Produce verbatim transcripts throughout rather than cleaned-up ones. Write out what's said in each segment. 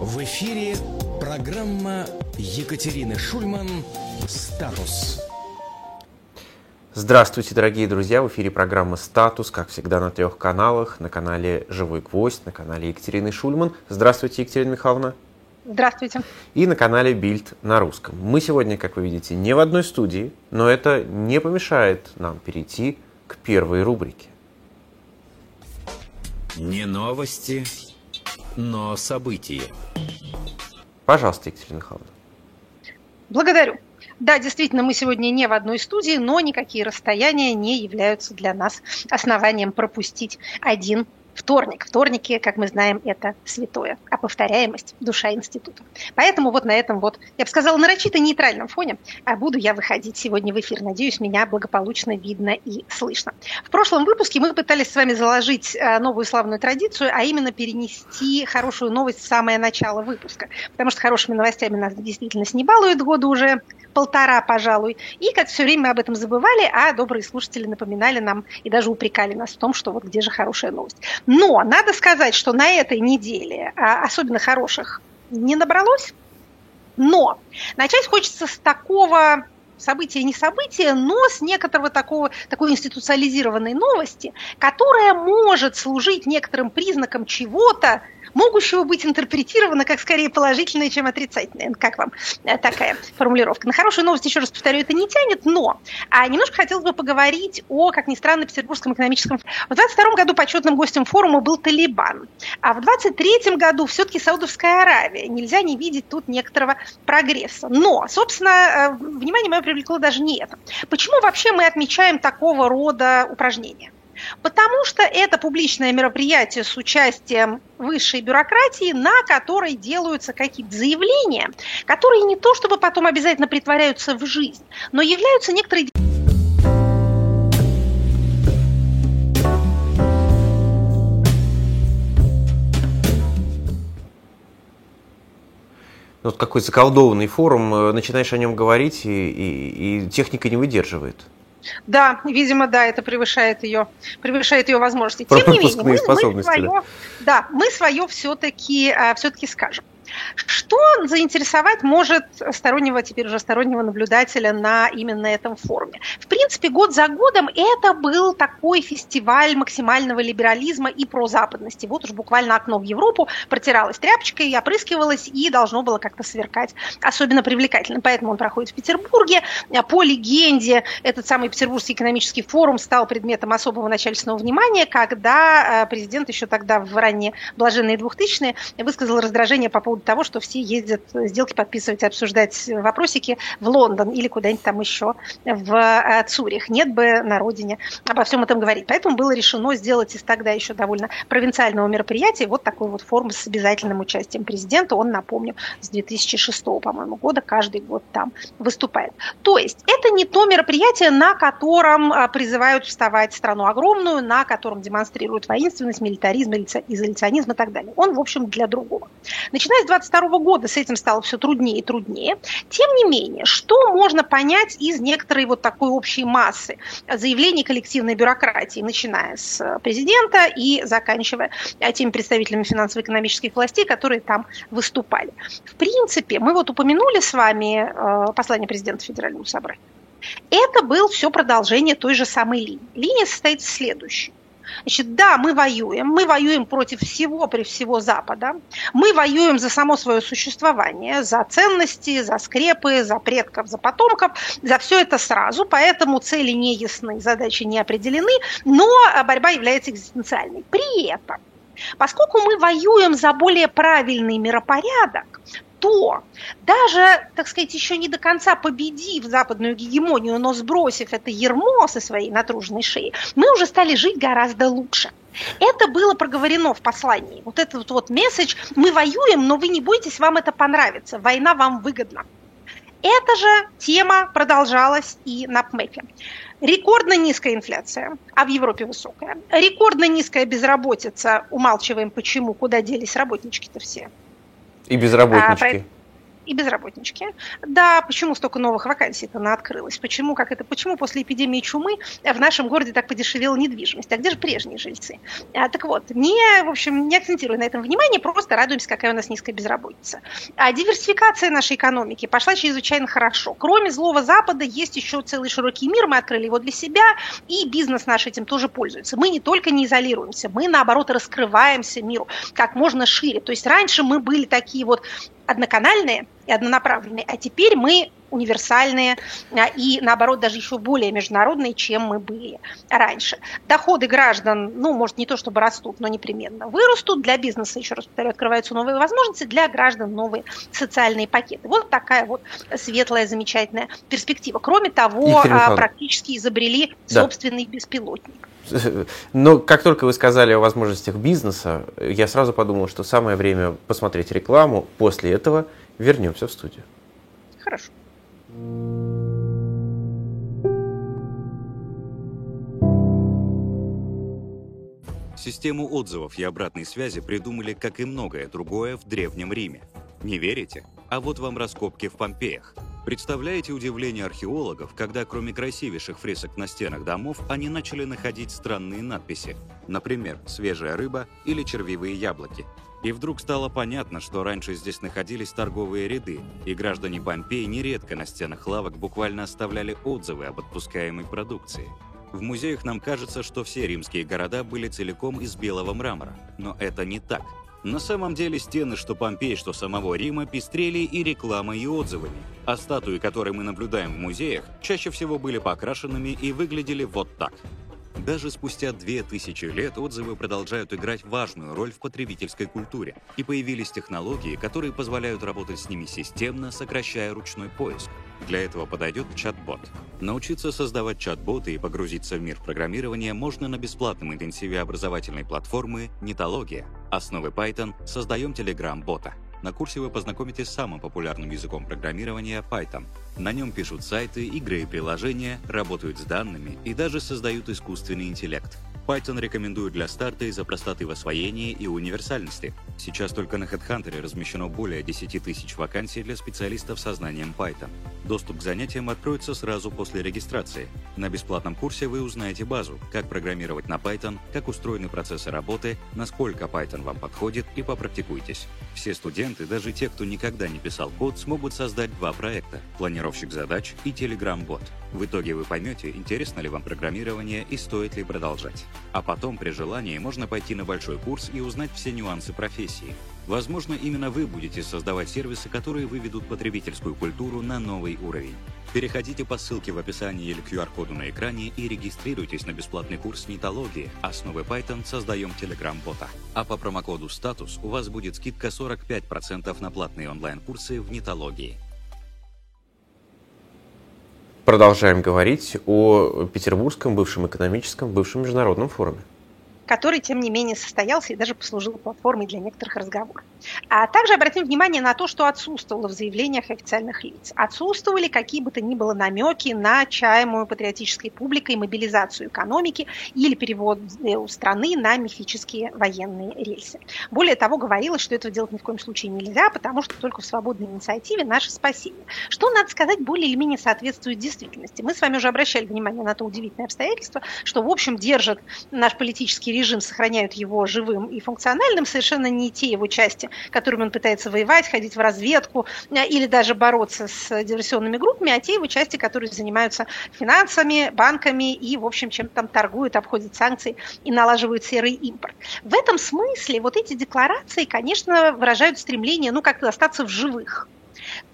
В эфире программа Екатерины Шульман «Статус». Здравствуйте, дорогие друзья! В эфире программа «Статус», как всегда, на трех каналах. На канале «Живой Гвоздь», на канале Екатерины Шульман. Здравствуйте, Екатерина Михайловна. Здравствуйте. И на канале «Бильд» на русском. Мы сегодня, как вы видите, не в одной студии, но это не помешает нам перейти к первой рубрике. Не новости, но события. Пожалуйста, Екатерина Михайловна. Благодарю. Да, действительно, мы сегодня не в одной студии, но никакие расстояния не являются для нас основанием пропустить один вторник. Вторники, как мы знаем, это святое, а повторяемость – душа института. Поэтому вот на этом вот, я бы сказала, нарочито нейтральном фоне, а буду я выходить сегодня в эфир. Надеюсь, меня благополучно видно и слышно. В прошлом выпуске мы пытались с вами заложить новую славную традицию, а именно перенести хорошую новость в самое начало выпуска, потому что хорошими новостями нас действительно не балуют года уже полтора, пожалуй, и как все время об этом забывали, а добрые слушатели напоминали нам и даже упрекали нас в том, что вот где же хорошая новость. Но надо сказать, что на этой неделе особенно хороших не набралось, но начать хочется с такого события, не события, но с некоторого такого, такой институциализированной новости, которая может служить некоторым признаком чего-то, могущего быть интерпретировано как скорее положительное, чем отрицательное. Как вам такая формулировка? На хорошую новость, еще раз повторю, это не тянет, но а немножко хотелось бы поговорить о, как ни странно, Петербургском экономическом форуме. В двадцать втором году почетным гостем форума был Талибан, а в двадцать третьем году все-таки Саудовская Аравия. Нельзя не видеть тут некоторого прогресса. Но, собственно, внимание мое привлекло даже не это. Почему вообще мы отмечаем такого рода упражнения? Потому что это публичное мероприятие с участием высшей бюрократии, на которой делаются какие-то заявления, которые не то чтобы потом обязательно претворяются в жизнь, но являются некоторой... Вот какой заколдованный форум, начинаешь о нем говорить, и, и, и техника не выдерживает. Да, видимо, да, это превышает ее, превышает ее возможности. Тем не менее, мы, мы свое, да, мы свое все-таки, все-таки скажем. Что заинтересовать может стороннего, теперь уже стороннего наблюдателя на именно этом форуме? В принципе, год за годом это был такой фестиваль максимального либерализма и прозападности. Вот уж буквально окно в Европу протиралось тряпочкой, опрыскивалось и должно было как-то сверкать особенно привлекательно. Поэтому он проходит в Петербурге. По легенде, этот самый Петербургский экономический форум стал предметом особого начальственного внимания, когда президент еще тогда в ранние блаженные двухтысячные высказал раздражение по поводу того, что все ездят сделки подписывать, обсуждать вопросики в Лондон или куда-нибудь там еще в Цюрих. Нет бы на родине обо всем этом говорить. Поэтому было решено сделать из тогда еще довольно провинциального мероприятия вот такой вот форум с обязательным участием президента. Он, напомню, с две тысячи шестого, по-моему, года каждый год там выступает. То есть это не то мероприятие, на котором призывают вставать страну огромную, на котором демонстрируют воинственность, милитаризм, изоляционизм и так далее. Он, в общем, для другого. Начиная с двадцать второго года с этим стало все труднее и труднее. Тем не менее, что можно понять из некоторой вот такой общей массы заявлений коллективной бюрократии, начиная с президента и заканчивая теми представителями финансово-экономических властей, которые там выступали. В принципе, мы вот упомянули с вами послание президента Федеральному собранию. Это было все продолжение той же самой линии. Линия состоит в следующем. Значит, да, мы воюем, мы воюем против всего, при всего Запада, мы воюем за само свое существование, за ценности, за скрепы, за предков, за потомков, за все это сразу, поэтому цели не ясны, задачи не определены, но борьба является экзистенциальной. При этом, поскольку мы воюем за более правильный миропорядок, то даже, так сказать, еще не до конца победив западную гегемонию, но сбросив это ярмо со своей натруженной шеи, мы уже стали жить гораздо лучше. Это было проговорено в послании. Вот этот вот месседж: мы воюем, но вы не бойтесь, вам это понравится, война вам выгодна. Эта же тема продолжалась и на ПМЭФе. Рекордно низкая инфляция, а в Европе высокая. Рекордно низкая безработица, умалчиваем почему, куда делись работнички-то все. И безработнички. И безработнички. Да, почему столько новых вакансий-то наоткрылось? Почему, как это, почему после эпидемии чумы в нашем городе так подешевела недвижимость? А где же прежние жильцы? А, так вот, не, в общем, не акцентируя на этом внимание, просто радуемся, какая у нас низкая безработица. А диверсификация нашей экономики пошла чрезвычайно хорошо. Кроме злого Запада есть еще целый широкий мир, мы открыли его для себя, и бизнес наш этим тоже пользуется. Мы не только не изолируемся, мы, наоборот, раскрываемся миру как можно шире. То есть раньше мы были такие вот одноканальные и однонаправленные, а теперь мы универсальные и, наоборот, даже еще более международные, чем мы были раньше. Доходы граждан, ну, может, не то чтобы растут, но непременно вырастут. Для бизнеса, еще раз повторяю, открываются новые возможности, для граждан новые социальные пакеты. Вот такая вот светлая, замечательная перспектива. Кроме того, практически изобрели да. собственный беспилотник. Но как только вы сказали о возможностях бизнеса, я сразу подумал, что самое время посмотреть рекламу. После этого вернемся в студию. Хорошо. Систему отзывов и обратной связи придумали, как и многое другое, в Древнем Риме. Не верите? А вот вам раскопки в Помпеях. Представляете удивление археологов, когда кроме красивейших фресок на стенах домов они начали находить странные надписи, например, «свежая рыба» или «червивые яблоки». И вдруг стало понятно, что раньше здесь находились торговые ряды, и граждане Помпеи нередко на стенах лавок буквально оставляли отзывы об отпускаемой продукции. В музеях нам кажется, что все римские города были целиком из белого мрамора, но это не так. На самом деле стены что Помпей, что самого Рима пестрели и рекламой, и отзывами, а статуи, которые мы наблюдаем в музеях, чаще всего были покрашенными и выглядели вот так. Даже спустя две тысячи лет отзывы продолжают играть важную роль в потребительской культуре, и появились технологии, которые позволяют работать с ними системно, сокращая ручной поиск. Для этого подойдет чат-бот. Научиться создавать чат-боты и погрузиться в мир программирования можно на бесплатном интенсиве образовательной платформы «Нетология». Основы Python. Создаем Телеграм-бота. На курсе вы познакомитесь с самым популярным языком программирования Python. На нем пишут сайты, игры и приложения, работают с данными и даже создают искусственный интеллект. Python рекомендуют для старта из-за простоты в освоении и универсальности. Сейчас только на HeadHunter размещено более десять тысяч вакансий для специалистов со знанием Python. Доступ к занятиям откроется сразу после регистрации. На бесплатном курсе вы узнаете базу, как программировать на Python, как устроены процессы работы, насколько Python вам подходит, и попрактикуйтесь. Все студенты, даже те, кто никогда не писал код, смогут создать два проекта — планировщик задач и Telegram-бот. В итоге вы поймете, интересно ли вам программирование и стоит ли продолжать. А потом, при желании, можно пойти на большой курс и узнать все нюансы профессии. Возможно, именно вы будете создавать сервисы, которые выведут потребительскую культуру на новый уровень. Переходите по ссылке в описании или ку ар-коду на экране и регистрируйтесь на бесплатный курс «Нетология. Основы Python. Создаем Телеграм-бота». А по промокоду «Статус» у вас будет скидка сорок пять процентов на платные онлайн-курсы в «Нетологии». Продолжаем говорить о Петербургском бывшем экономическом, бывшем международном форуме. который, тем не менее, состоялся и даже послужил платформой для некоторых разговоров. А также обратим внимание на то, что отсутствовало в заявлениях официальных лиц. Отсутствовали какие бы то ни было намеки на чаемую патриотической публикой мобилизацию экономики или перевод страны на мифические военные рельсы. Более того, говорилось, что этого делать ни в коем случае нельзя, потому что только в свободной инициативе наше спасение. Что, надо сказать, более или менее соответствует действительности. Мы с вами уже обращали внимание на то удивительное обстоятельство, что, в общем, держит наш политический режим, сохраняют его живым и функциональным совершенно не те его части, которыми он пытается воевать, ходить в разведку или даже бороться с диверсионными группами, а те его части, которые занимаются финансами, банками и, в общем, чем-то там торгуют, обходят санкции и налаживают серый импорт. В этом смысле вот эти декларации, конечно, выражают стремление, ну, как-то остаться в живых.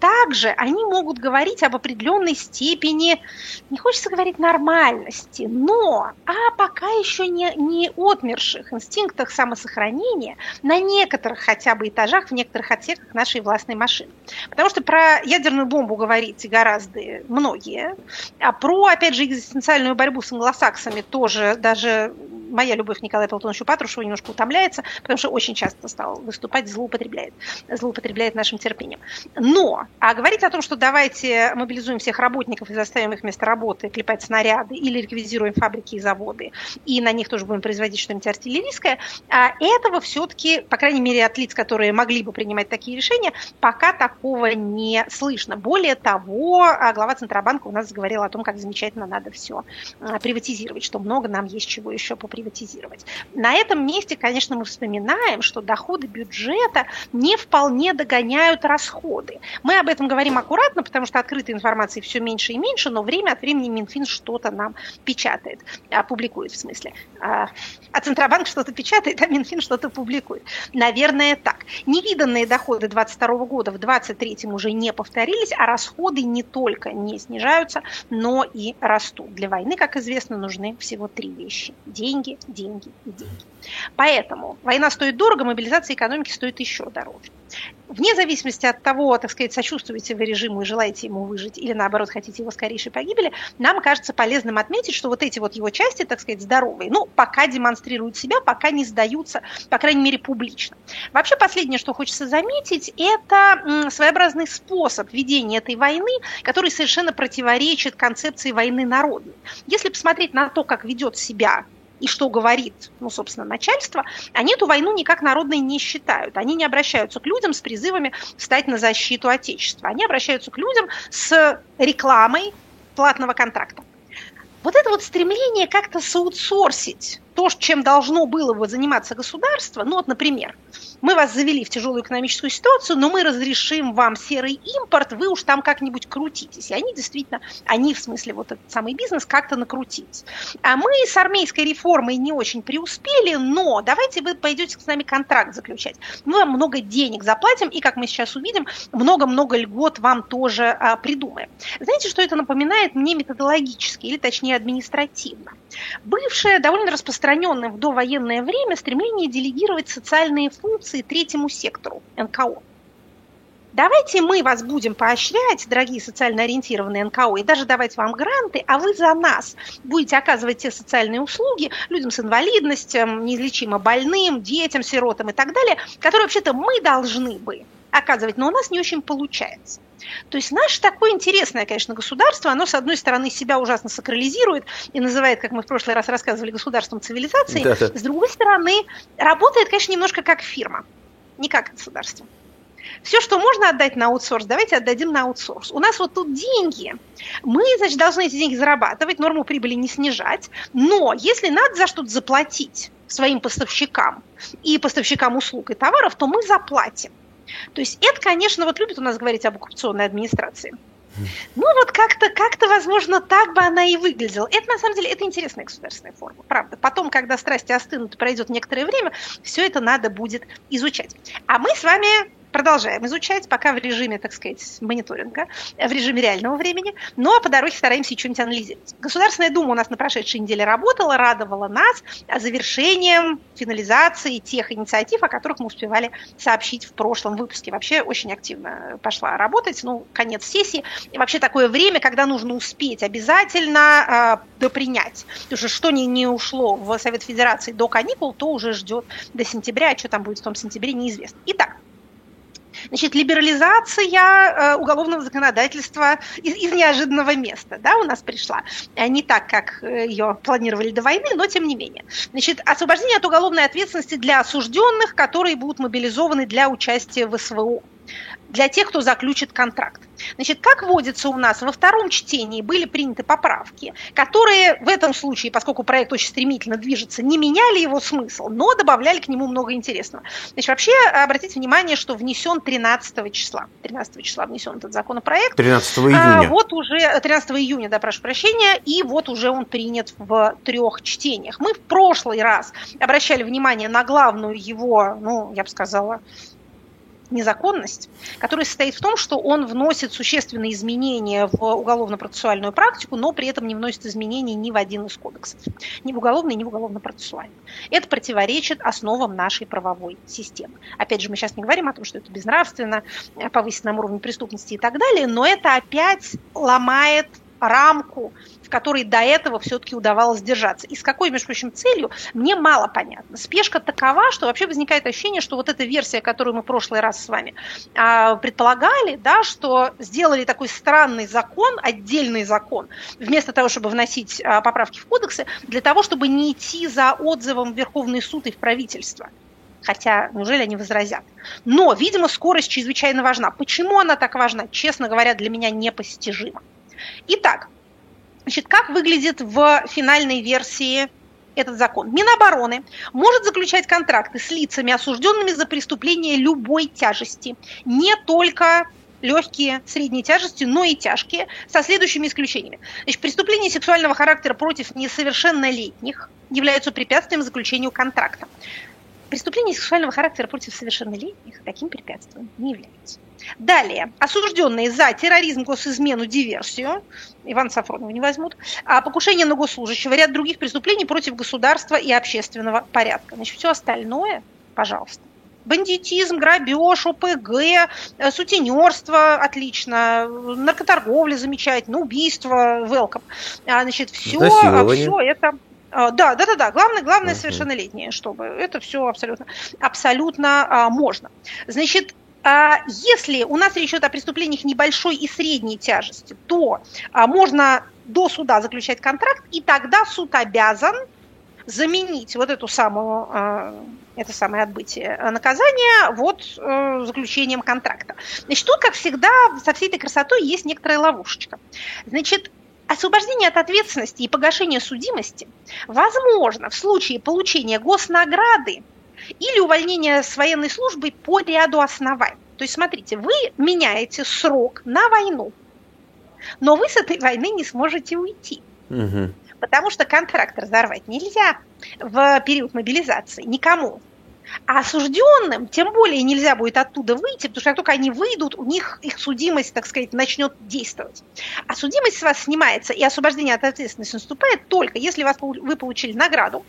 Также они могут говорить об определенной степени, не хочется говорить нормальности, но о пока еще не, не отмерших инстинктах самосохранения на некоторых хотя бы этажах, в некоторых отсеках нашей властной машины. Потому что про ядерную бомбу говорите гораздо многие, а про, опять же, экзистенциальную борьбу с англосаксами тоже даже... Моя любовь к Николаю Платоновичу Патрушеву немножко утомляется, потому что очень часто стал выступать, злоупотребляет, злоупотребляет нашим терпением. Но а говорить о том, что давайте мобилизуем всех работников и заставим их вместо работы клепать снаряды или реквизируем фабрики и заводы, и на них тоже будем производить что-нибудь артиллерийское, а этого все-таки, по крайней мере, от лиц, которые могли бы принимать такие решения, пока такого не слышно. Более того, глава Центробанка у нас говорила о том, как замечательно надо все приватизировать, что много нам есть чего еще поприватизировать. приватизировать. На этом месте, конечно, мы вспоминаем, что доходы бюджета не вполне догоняют расходы. Мы об этом говорим аккуратно, потому что открытой информации все меньше и меньше, но время от времени Минфин что-то нам печатает, публикует в смысле. А Центробанк что-то печатает, а Минфин что-то публикует. Наверное, так. Невиданные доходы двадцать второго года в двадцать третьем уже не повторились, а расходы не только не снижаются, но и растут. Для войны, как известно, нужны всего три вещи. Деньги, деньги и деньги. Поэтому война стоит дорого, мобилизация экономики стоит еще дороже. Вне зависимости от того, так сказать, сочувствуете вы режиму и желаете ему выжить, или наоборот, хотите его скорейшей погибели, нам кажется полезным отметить, что вот эти вот его части, так сказать, здоровые, ну, пока демонстрируют себя, пока не сдаются, по крайней мере, публично. Вообще, последнее, что хочется заметить, это своеобразный способ ведения этой войны, который совершенно противоречит концепции войны народной. Если посмотреть на то, как ведет себя и что говорит, ну, собственно, начальство, они эту войну никак народной не считают. Они не обращаются к людям с призывами встать на защиту Отечества. Они обращаются к людям с рекламой платного контракта. Вот это вот стремление как-то соутсорсить то, чем должно было бы заниматься государство, ну вот, например, мы вас завели в тяжелую экономическую ситуацию, но мы разрешим вам серый импорт, вы уж там как-нибудь крутитесь. И они действительно, они в смысле вот этот самый бизнес как-то накрутились. А мы с армейской реформой не очень преуспели, но давайте вы пойдете с нами контракт заключать. Мы вам много денег заплатим, и, как мы сейчас увидим, много-много льгот вам тоже а, придумаем. Знаете, что это напоминает мне методологически, или точнее административно? Бывшее довольно распространенное в довоенное время стремление делегировать социальные функции третьему сектору, эн ка о. Давайте мы вас будем поощрять, дорогие социально ориентированные эн ка о, и даже давать вам гранты, а вы за нас будете оказывать те социальные услуги людям с инвалидностью, неизлечимо больным, детям, сиротам и так далее, которые вообще-то мы должны бы оказывать, но у нас не очень получается. То есть наше такое интересное, конечно, государство, оно, с одной стороны, себя ужасно сакрализирует и называет, как мы в прошлый раз рассказывали, государством цивилизации, да, да. С другой стороны, работает, конечно, немножко как фирма, не как государство. Все, что можно отдать на аутсорс, давайте отдадим на аутсорс. У нас вот тут деньги. Мы, значит, должны эти деньги зарабатывать, норму прибыли не снижать, но если надо за что-то заплатить своим поставщикам и поставщикам услуг и товаров, то мы заплатим. То есть это, конечно, вот любят у нас говорить об оккупационной администрации. Ну вот как-то, как-то, возможно, так бы она и выглядела. Это, на самом деле, это интересная государственная форма, правда. Потом, когда страсти остынут, пройдет некоторое время, все это надо будет изучать. А мы с вами продолжаем изучать, пока в режиме, так сказать, мониторинга, в режиме реального времени, но по дороге стараемся что-нибудь анализировать. Государственная Дума у нас на прошедшей неделе работала, радовала нас завершением, финализацией тех инициатив, о которых мы успевали сообщить в прошлом выпуске. Вообще очень активно пошла работать, ну, конец сессии. И вообще такое время, когда нужно успеть обязательно э, допринять. Потому что что не, не ушло в Совет Федерации до каникул, то уже ждет до сентября, а что там будет в том сентябре, неизвестно. Итак. Значит, либерализация э, уголовного законодательства из, из неожиданного места, да, у нас пришла. Не так, как ее планировали до войны, но тем не менее. Значит, освобождение от уголовной ответственности для осужденных, которые будут мобилизованы для участия в СВО. Для тех, кто заключит контракт. Значит, как водится у нас, во втором чтении были приняты поправки, которые в этом случае, поскольку проект очень стремительно движется, не меняли его смысл, но добавляли к нему много интересного. Значит, вообще, обратите внимание, что внесен тринадцатого числа. тринадцатого числа внесен этот законопроект. тринадцатого июня. А, вот уже, тринадцатого июня, да, прошу прощения, и вот уже он принят в трех чтениях. Мы в прошлый раз обращали внимание на главную его, ну, я бы сказала, незаконность, которая состоит в том, что он вносит существенные изменения в уголовно-процессуальную практику, но при этом не вносит изменений ни в один из кодексов. Ни в уголовный, ни в уголовно-процессуальный. Это противоречит основам нашей правовой системы. Опять же, мы сейчас не говорим о том, что это безнравственно, повысит нам уровень преступности и так далее, но это опять ломает рамку, в которой до этого все-таки удавалось держаться. И с какой, между прочим, целью, мне мало понятно. Спешка такова, что вообще возникает ощущение, что вот эта версия, которую мы в прошлый раз с вами а, предполагали, да, что сделали такой странный закон, отдельный закон, вместо того, чтобы вносить а, поправки в кодексы, для того, чтобы не идти за отзывом в Верховный суд и в правительство. Хотя, неужели они возразят? Но, видимо, скорость чрезвычайно важна. Почему она так важна, честно говоря, для меня непостижимо. Итак, значит, как выглядит в финальной версии этот закон? Минобороны может заключать контракты с лицами, осужденными за преступления любой тяжести, не только легкие, средней тяжести, но и тяжкие, со следующими исключениями. Значит, преступления сексуального характера против несовершеннолетних являются препятствием заключению контракта. Преступления сексуального характера против совершеннолетних таким препятствием не являются. Далее. Осужденные за терроризм, госизмену, диверсию, Ивана Сафронова не возьмут, а покушение на госслужащего, ряд других преступлений против государства и общественного порядка. Значит, все остальное, пожалуйста. Бандитизм, грабеж, ОПГ, сутенерство, отлично, наркоторговля, замечательно, убийство, велком. Значит, все, все это... Да, да, да, да. Главное, главное совершеннолетнее, чтобы это все абсолютно, абсолютно а, можно. Значит, а, если у нас речь идет о преступлениях небольшой и средней тяжести, то а, можно до суда заключать контракт, и тогда суд обязан заменить вот эту самую, а, это самое отбытие наказания вот а, заключением контракта. Значит, тут, как всегда, со всей этой красотой есть некоторая ловушечка. Значит, освобождение от ответственности и погашение судимости возможно в случае получения госнаграды или увольнения с военной службы по ряду оснований. То есть, смотрите, вы меняете срок на войну, но вы с этой войны не сможете уйти. Угу. Потому что контракт разорвать нельзя в период мобилизации никому. А осужденным тем более нельзя будет оттуда выйти, потому что как только они выйдут, у них их судимость, так сказать, начнет действовать. А судимость с вас снимается, и освобождение от ответственности наступает только если вас, вы получили награду.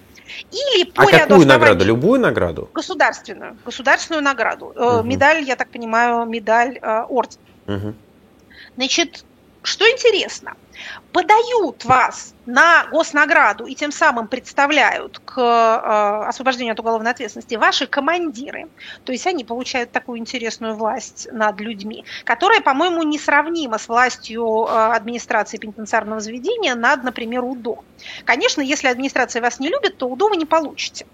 Или по а ряду какую оснований, награду? Любую награду? Государственную. Государственную награду. Угу. Медаль, я так понимаю, медаль орден. Угу. Значит, что интересно, подают вас на госнаграду и тем самым представляют к э, освобождению от уголовной ответственности ваши командиры. То есть они получают такую интересную власть над людьми, которая, по-моему, несравнима с властью э, администрации пенитенциарного заведения над, например, УДО. Конечно, если администрация вас не любит, то УДО вы не получите.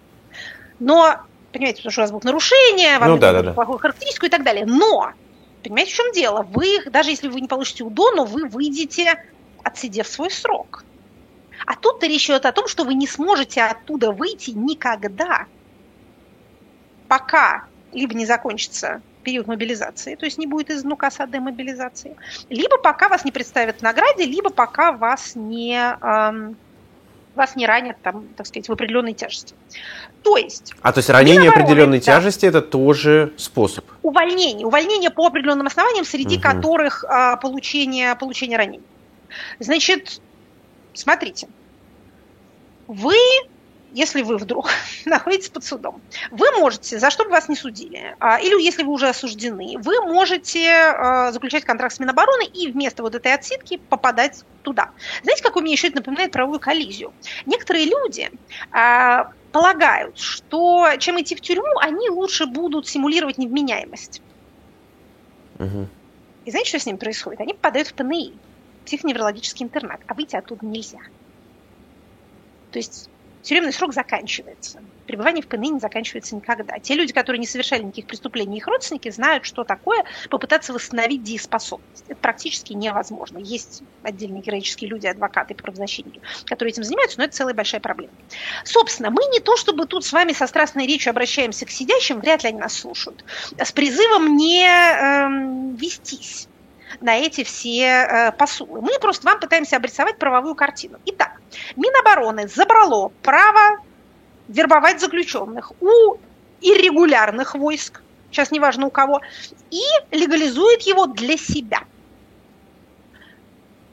Но, понимаете, потому что у вас будут нарушения, вам ну, да, да, да. плохую характеристику и так далее. Но... Понимаете, в чем дело? Вы, даже если вы не получите УДО, но вы выйдете, отсидев свой срок. А тут-то речь идет о том, что вы не сможете оттуда выйти никогда, пока либо не закончится период мобилизации, то есть не будет из нукаса демобилизации, либо пока вас не представят в награде, либо пока вас не... Эм, вас не ранят, там, так сказать, в определенной тяжести. То есть... А то есть ранение определенной да, тяжести – это тоже способ? Увольнение. Увольнение по определенным основаниям, среди угу. которых а, получение, получение ранений. Значит, смотрите. Вы... Если вы вдруг находитесь под судом, вы можете, за что бы вас не судили, или если вы уже осуждены, вы можете заключать контракт с Минобороны и вместо вот этой отсидки попадать туда. Знаете, как у меня еще это напоминает правовую коллизию? Некоторые люди полагают, что чем идти в тюрьму, они лучше будут симулировать невменяемость. Угу. И знаете, что с ними происходит? Они попадают в П Н И, психоневрологический интернат, а выйти оттуда нельзя. То есть... Тюремный срок заканчивается. Пребывание в П Н И не заканчивается никогда. Те люди, которые не совершали никаких преступлений, их родственники, знают, что такое попытаться восстановить дееспособность. Это практически невозможно. Есть отдельные героические люди, адвокаты, правозащитники, которые этим занимаются, но это целая большая проблема. Собственно, мы не то чтобы тут с вами со страстной речью обращаемся к сидящим, вряд ли они нас слушают, с призывом не э, вестись на эти все посулы. Мы просто вам пытаемся обрисовать правовую картину. Итак, Минобороны забрало право вербовать заключенных у иррегулярных войск, сейчас неважно у кого, и легализует его для себя.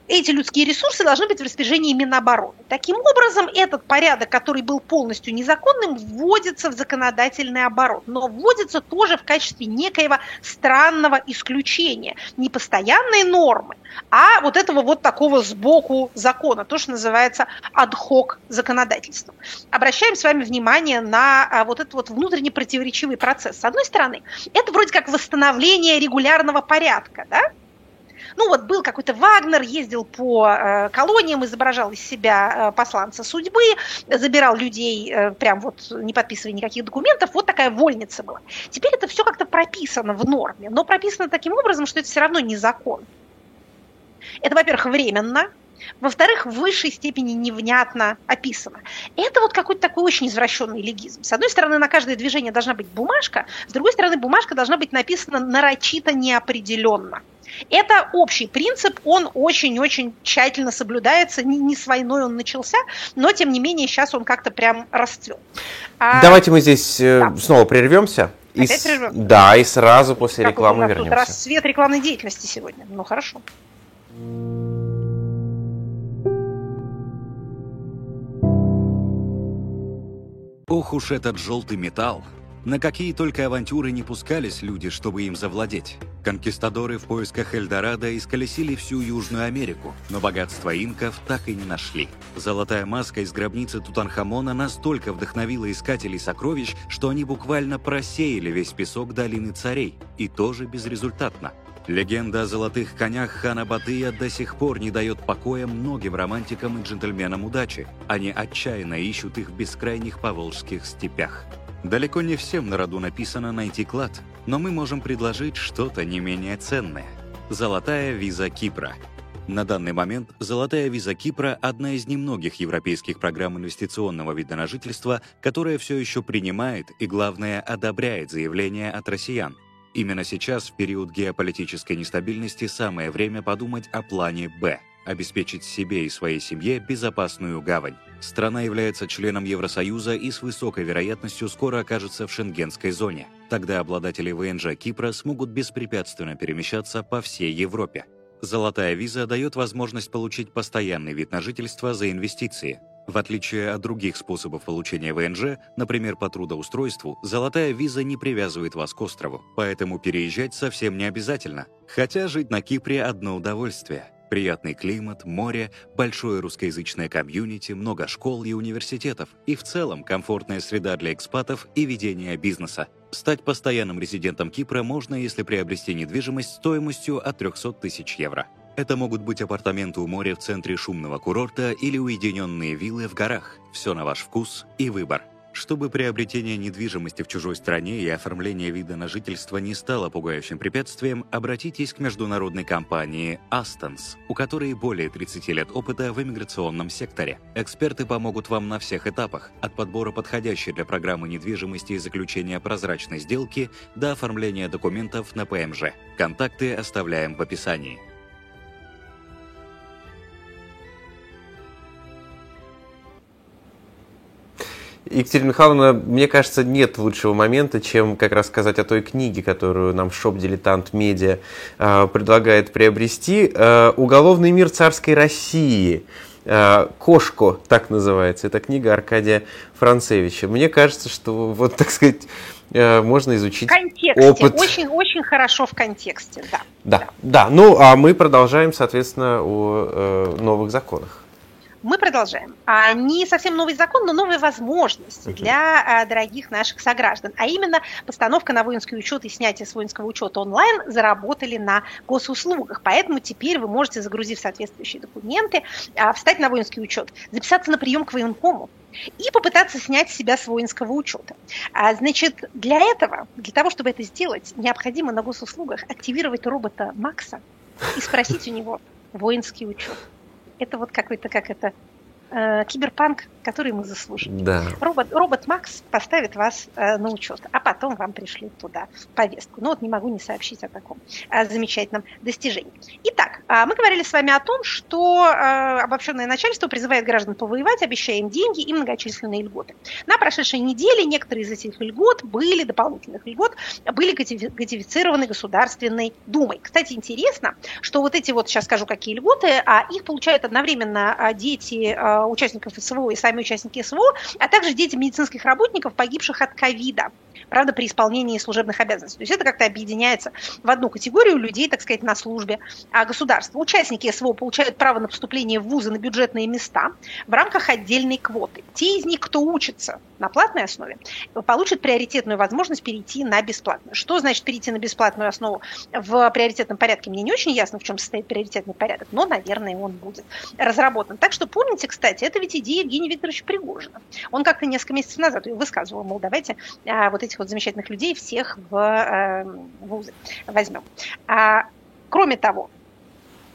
Эти людские ресурсы должны быть в распоряжении Минобороны. Таким образом, этот порядок, который был полностью незаконным, вводится в законодательный оборот, но вводится тоже в качестве некоего странного исключения. Не постоянной нормы, а вот этого вот такого сбоку закона, то, что называется ad-hoc законодательством. Обращаем с вами внимание на вот этот вот внутренне противоречивый процесс. С одной стороны, это вроде как восстановление регулярного порядка, да? Ну вот был какой-то Вагнер, ездил по э, колониям, изображал из себя э, посланца судьбы, забирал людей, э, прям вот не подписывая никаких документов. Вот такая вольница была. Теперь это все как-то прописано в норме, но прописано таким образом, что это все равно не закон. Это, во-первых, временно. Во-вторых, в высшей степени невнятно описано. Это вот какой-то такой очень извращенный легизм. С одной стороны, на каждое движение должна быть бумажка, с другой стороны, бумажка должна быть написана нарочито неопределенно. Это общий принцип, он очень-очень тщательно соблюдается, не, не с войной он начался, но тем не менее сейчас он как-то прям расцвел. А... Давайте мы здесь да. снова прервемся. И с... прервемся? Да, и сразу после как рекламы вернемся. Тут расцвет рекламной деятельности сегодня, ну хорошо. Ох уж этот желтый металл! На какие только авантюры не пускались люди, чтобы им завладеть. Конкистадоры в поисках Эльдорадо исколесили всю Южную Америку, но богатство инков так и не нашли. Золотая маска из гробницы Тутанхамона настолько вдохновила искателей сокровищ, что они буквально просеяли весь песок долины царей, и тоже безрезультатно. Легенда о золотых конях хана Батыя до сих пор не дает покоя многим романтикам и джентльменам удачи. Они отчаянно ищут их в бескрайних поволжских степях. Далеко не всем на роду написано «найти клад», но мы можем предложить что-то не менее ценное. Золотая виза Кипра. На данный момент «Золотая виза Кипра» – одна из немногих европейских программ инвестиционного вида на жительство, которая все еще принимает и, главное, одобряет заявления от россиян. Именно сейчас, в период геополитической нестабильности, самое время подумать о плане «Б». Обеспечить себе и своей семье безопасную гавань. Страна является членом Евросоюза и с высокой вероятностью скоро окажется в Шенгенской зоне. Тогда обладатели ВНЖ Кипра смогут беспрепятственно перемещаться по всей Европе. Золотая виза дает возможность получить постоянный вид на жительство за инвестиции. В отличие от других способов получения ВНЖ, например, по трудоустройству, золотая виза не привязывает вас к острову, поэтому переезжать совсем не обязательно. Хотя жить на Кипре – одно удовольствие. Приятный климат, море, большое русскоязычное комьюнити, много школ и университетов. И в целом комфортная среда для экспатов и ведения бизнеса. Стать постоянным резидентом Кипра можно, если приобрести недвижимость стоимостью от триста тысяч евро. Это могут быть апартаменты у моря в центре шумного курорта или уединенные виллы в горах. Все на ваш вкус и выбор. Чтобы приобретение недвижимости в чужой стране и оформление вида на жительство не стало пугающим препятствием, обратитесь к международной компании Astons, у которой более тридцати лет опыта в иммиграционном секторе. Эксперты помогут вам на всех этапах, от подбора подходящей для программы недвижимости и заключения прозрачной сделки до оформления документов на П М Ж. Контакты оставляем в описании. Екатерина Михайловна, мне кажется, нет лучшего момента, чем как раз сказать о той книге, которую нам шоп-дилетант медиа э, предлагает приобрести. Э, «Уголовный мир царской России». Э, «Кошко» так называется. Это книга Аркадия Францевича. Мне кажется, что, вот так сказать, э, можно изучить контексте, опыт. Очень, очень хорошо в контексте, да. Да, да. да. Ну, а мы продолжаем, соответственно, о э, новых законах. Мы продолжаем. Не совсем новый закон, но новые возможности для дорогих наших сограждан. А именно, постановка на воинский учет и снятие с воинского учета онлайн заработали на госуслугах. Поэтому теперь вы можете, загрузив соответствующие документы, встать на воинский учет, записаться на прием к военкому и попытаться снять себя с воинского учета. Значит, для этого, для того, чтобы это сделать, необходимо на госуслугах активировать робота Макса и спросить у него воинский учет. Это вот какой-то, как это, э, киберпанк, который мы заслужили. Да. Робот, робот Макс поставит вас э, на учет, а потом вам пришлют туда повестку. Ну вот не могу не сообщить о таком о замечательном достижении. Итак, э, мы говорили с вами о том, что э, обобщенное начальство призывает граждан повоевать, обещая им деньги и многочисленные льготы. На прошедшей неделе некоторые из этих льгот были, дополнительных льгот, были кодифицированы Государственной Думой. Кстати, интересно, что вот эти вот, сейчас скажу, какие льготы, а их получают одновременно дети э, участников СВО и сами участники СВО, а также дети медицинских работников, погибших от ковида, правда, при исполнении служебных обязанностей. То есть это как-то объединяется в одну категорию людей, так сказать, на службе государства. Участники СВО получают право на поступление в вузы на бюджетные места в рамках отдельной квоты. Те из них, кто учится на платной основе, получат приоритетную возможность перейти на бесплатную. Что значит перейти на бесплатную основу в приоритетном порядке? Мне не очень ясно, в чем состоит приоритетный порядок, но, наверное, он будет разработан. Так что помните, кстати, это ведь идея Евгения Викторовича Пригожина. Он как-то несколько месяцев назад высказывал, мол, давайте а, вот этих вот замечательных людей всех в а, вузы возьмем. А, кроме того,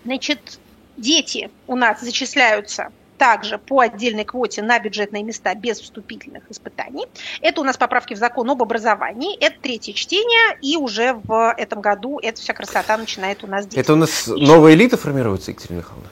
значит, дети у нас зачисляются также по отдельной квоте на бюджетные места без вступительных испытаний. Это у нас поправки в закон об образовании, это третье чтение, и уже в этом году эта вся красота начинает у нас действовать. Это у нас и новая элита формируется, Екатерина Михайловна?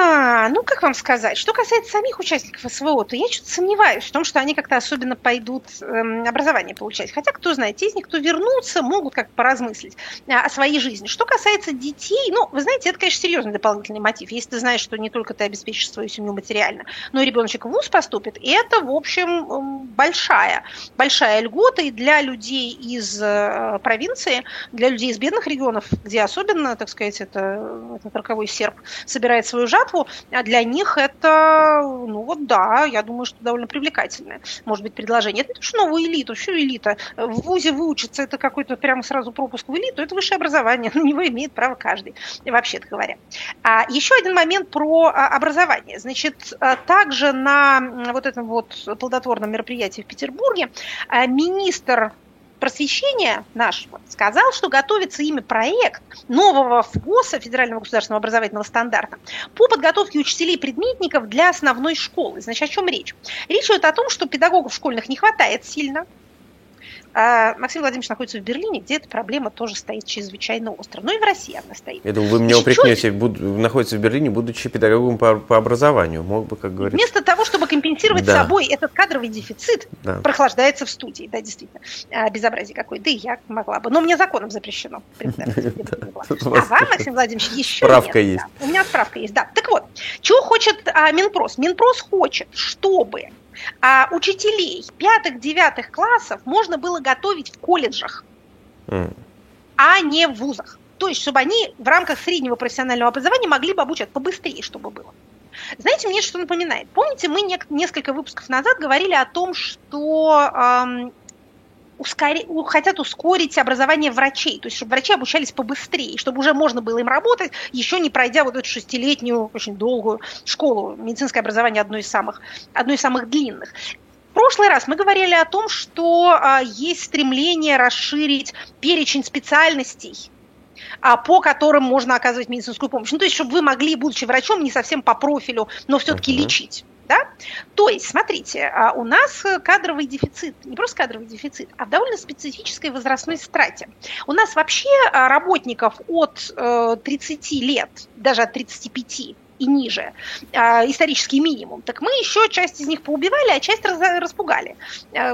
А, ну, как вам сказать, что касается самих участников СВО, то я что-то сомневаюсь в том, что они как-то особенно пойдут эм, образование получать. Хотя, кто знает, те из них, кто вернутся, могут как-то поразмыслить а, о своей жизни. Что касается детей, ну, вы знаете, это, конечно, серьезный дополнительный мотив. Если ты знаешь, что не только ты обеспечишь свою семью материально, но и ребеночек в вуз поступит, это, в общем, большая, большая льгота и для людей из э, провинции, для людей из бедных регионов, где особенно, так сказать, это, этот роковой серп собирает свою жатву, а для них это, ну вот да, я думаю, что довольно привлекательное, может быть, предложение. Это не то, что новая элита, все элита. В вузе выучиться, это какой-то прямо сразу пропуск в элиту, это высшее образование, на него имеет право каждый, вообще-то говоря. А еще один момент про образование. Значит, также на вот этом вот плодотворном мероприятии в Петербурге министр просвещения нашего сказал, что готовится ими проект нового ФГОСа, Федерального государственного образовательного стандарта, по подготовке учителей и предметников для основной школы. Значит, о чем речь? Речь идет о том, что педагогов школьных не хватает сильно. Максим Владимирович находится в Берлине, где эта проблема тоже стоит чрезвычайно остро. Ну и в России она стоит. Я думаю, вы меня упрекнете, буд... находится в Берлине, будучи педагогом по, по образованию. Мог бы, как говорится. Вместо того, чтобы компенсировать да. собой этот кадровый дефицит, да. прохлаждается в студии. Да, действительно. А, безобразие какое. Да и я могла бы. Но мне законом запрещено. А вам, Максим Владимирович, еще нет. Справка есть. У меня справка есть, да. Так вот, чего хочет Минпрос? Минпрос хочет, чтобы А учителей пятых-девятых классов можно было готовить в колледжах, mm. а не в вузах. То есть, чтобы они в рамках среднего профессионального образования могли бы обучать побыстрее, чтобы было. Знаете, мне что напоминает? Помните, мы несколько выпусков назад говорили о том, что эм, ускори... хотят ускорить образование врачей, то есть, чтобы врачи обучались побыстрее, чтобы уже можно было им работать, еще не пройдя вот эту шестилетнюю, очень долгую школу. Медицинское образование одно из самых, одно из самых длинных. В прошлый раз мы говорили о том, что а, есть стремление расширить перечень специальностей, по которым можно оказывать медицинскую помощь. Ну, то есть, чтобы вы могли, будучи врачом, не совсем по профилю, но все-таки uh-huh. лечить. Да? То есть, смотрите, у нас кадровый дефицит, не просто кадровый дефицит, а в довольно специфической возрастной страте. У нас вообще работников от тридцати лет, даже от тридцати пяти и ниже, исторический минимум. Так мы еще часть из них поубивали, а часть распугали.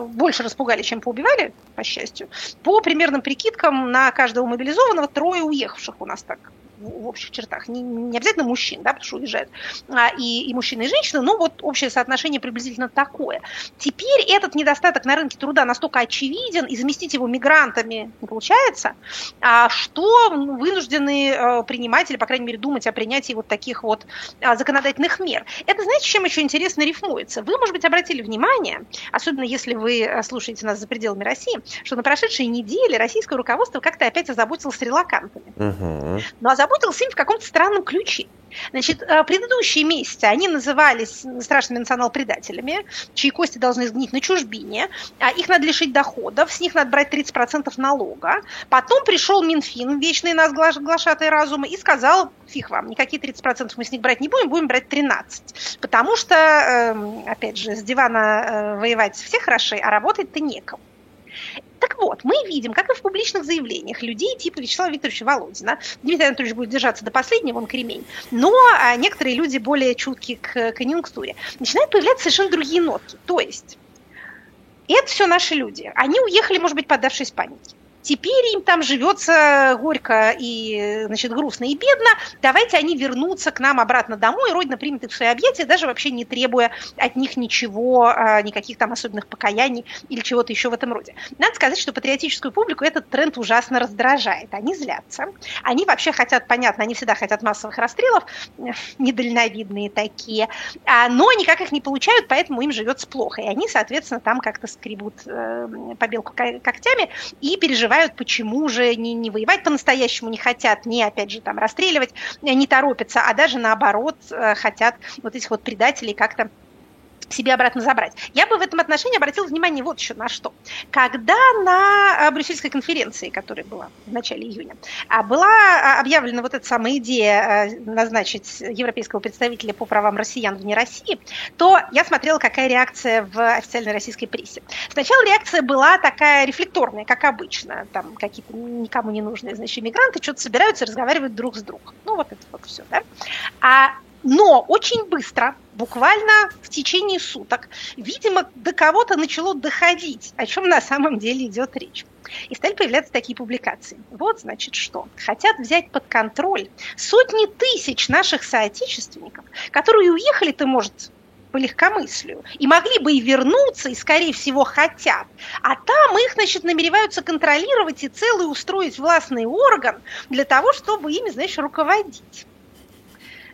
Больше распугали, чем поубивали, по счастью. По примерным прикидкам на каждого мобилизованного трое уехавших у нас так. В общих чертах. Не, не обязательно мужчин, да, потому что уезжают а, и, и мужчины, и женщины, но вот общее соотношение приблизительно такое. Теперь этот недостаток на рынке труда настолько очевиден, и заместить его мигрантами не получается, а, что вынуждены а, принимать, или, по крайней мере, думать о принятии вот таких вот а, законодательных мер. Это, знаете, чем еще интересно рифмуется? Вы, может быть, обратили внимание, особенно если вы слушаете нас за пределами России, что на прошедшей неделе российское руководство как-то опять озаботилось релокантами. Угу. Ну, а им в каком-то странном ключе. Значит, предыдущие месяцы они назывались страшными национал-предателями, чьи кости должны сгнить на чужбине, их надо лишить доходов, с них надо брать тридцать процентов налога. Потом пришел Минфин, вечные нас глашатые разума, и сказал, фиг вам, никакие тридцать процентов мы с них брать не будем, будем брать тринадцать процентов. Потому что, опять же, с дивана воевать все хороши, а работать-то некому. Так вот, мы видим, как и в публичных заявлениях людей типа Вячеслава Викторовича Володина. Дмитрий Анатольевич будет держаться до последнего, он кремень. Но некоторые люди более чутки к конъюнктуре. Начинают появляться совершенно другие нотки. То есть, это все наши люди. Они уехали, может быть, поддавшись панике. Теперь им там живется горько и, значит, грустно и бедно. Давайте они вернутся к нам обратно домой, Родина примет их в свои объятия, даже вообще не требуя от них ничего, никаких там особенных покаяний или чего-то еще в этом роде. Надо сказать, что патриотическую публику этот тренд ужасно раздражает. Они злятся. Они вообще хотят, понятно, они всегда хотят массовых расстрелов, недальновидные такие, но никак их не получают, поэтому им живется плохо. И они, соответственно, там как-то скребут по белку когтями и переживают, почему же не, не воевать по-настоящему не хотят, не, опять же, там, расстреливать, не торопятся, а даже наоборот хотят вот этих вот предателей как-то себе обратно забрать. Я бы в этом отношении обратила внимание вот еще на что. Когда на брюссельской конференции, которая была в начале июня, была объявлена вот эта самая идея назначить европейского представителя по правам россиян вне России, то я смотрела, какая реакция в официальной российской прессе. Сначала реакция была такая рефлекторная, как обычно. Там какие-то никому не нужные, значит, мигранты что-то собираются разговаривать друг с другом. Ну, вот это вот все, да. А Но очень быстро, буквально в течение суток, видимо, до кого-то начало доходить, о чем на самом деле идет речь. И стали появляться такие публикации. Вот, значит, что. Хотят взять под контроль сотни тысяч наших соотечественников, которые уехали-то, может, по легкомыслию, и могли бы и вернуться, и, скорее всего, хотят. А там их, значит, намереваются контролировать и целый устроить властный орган для того, чтобы ими, значит, руководить.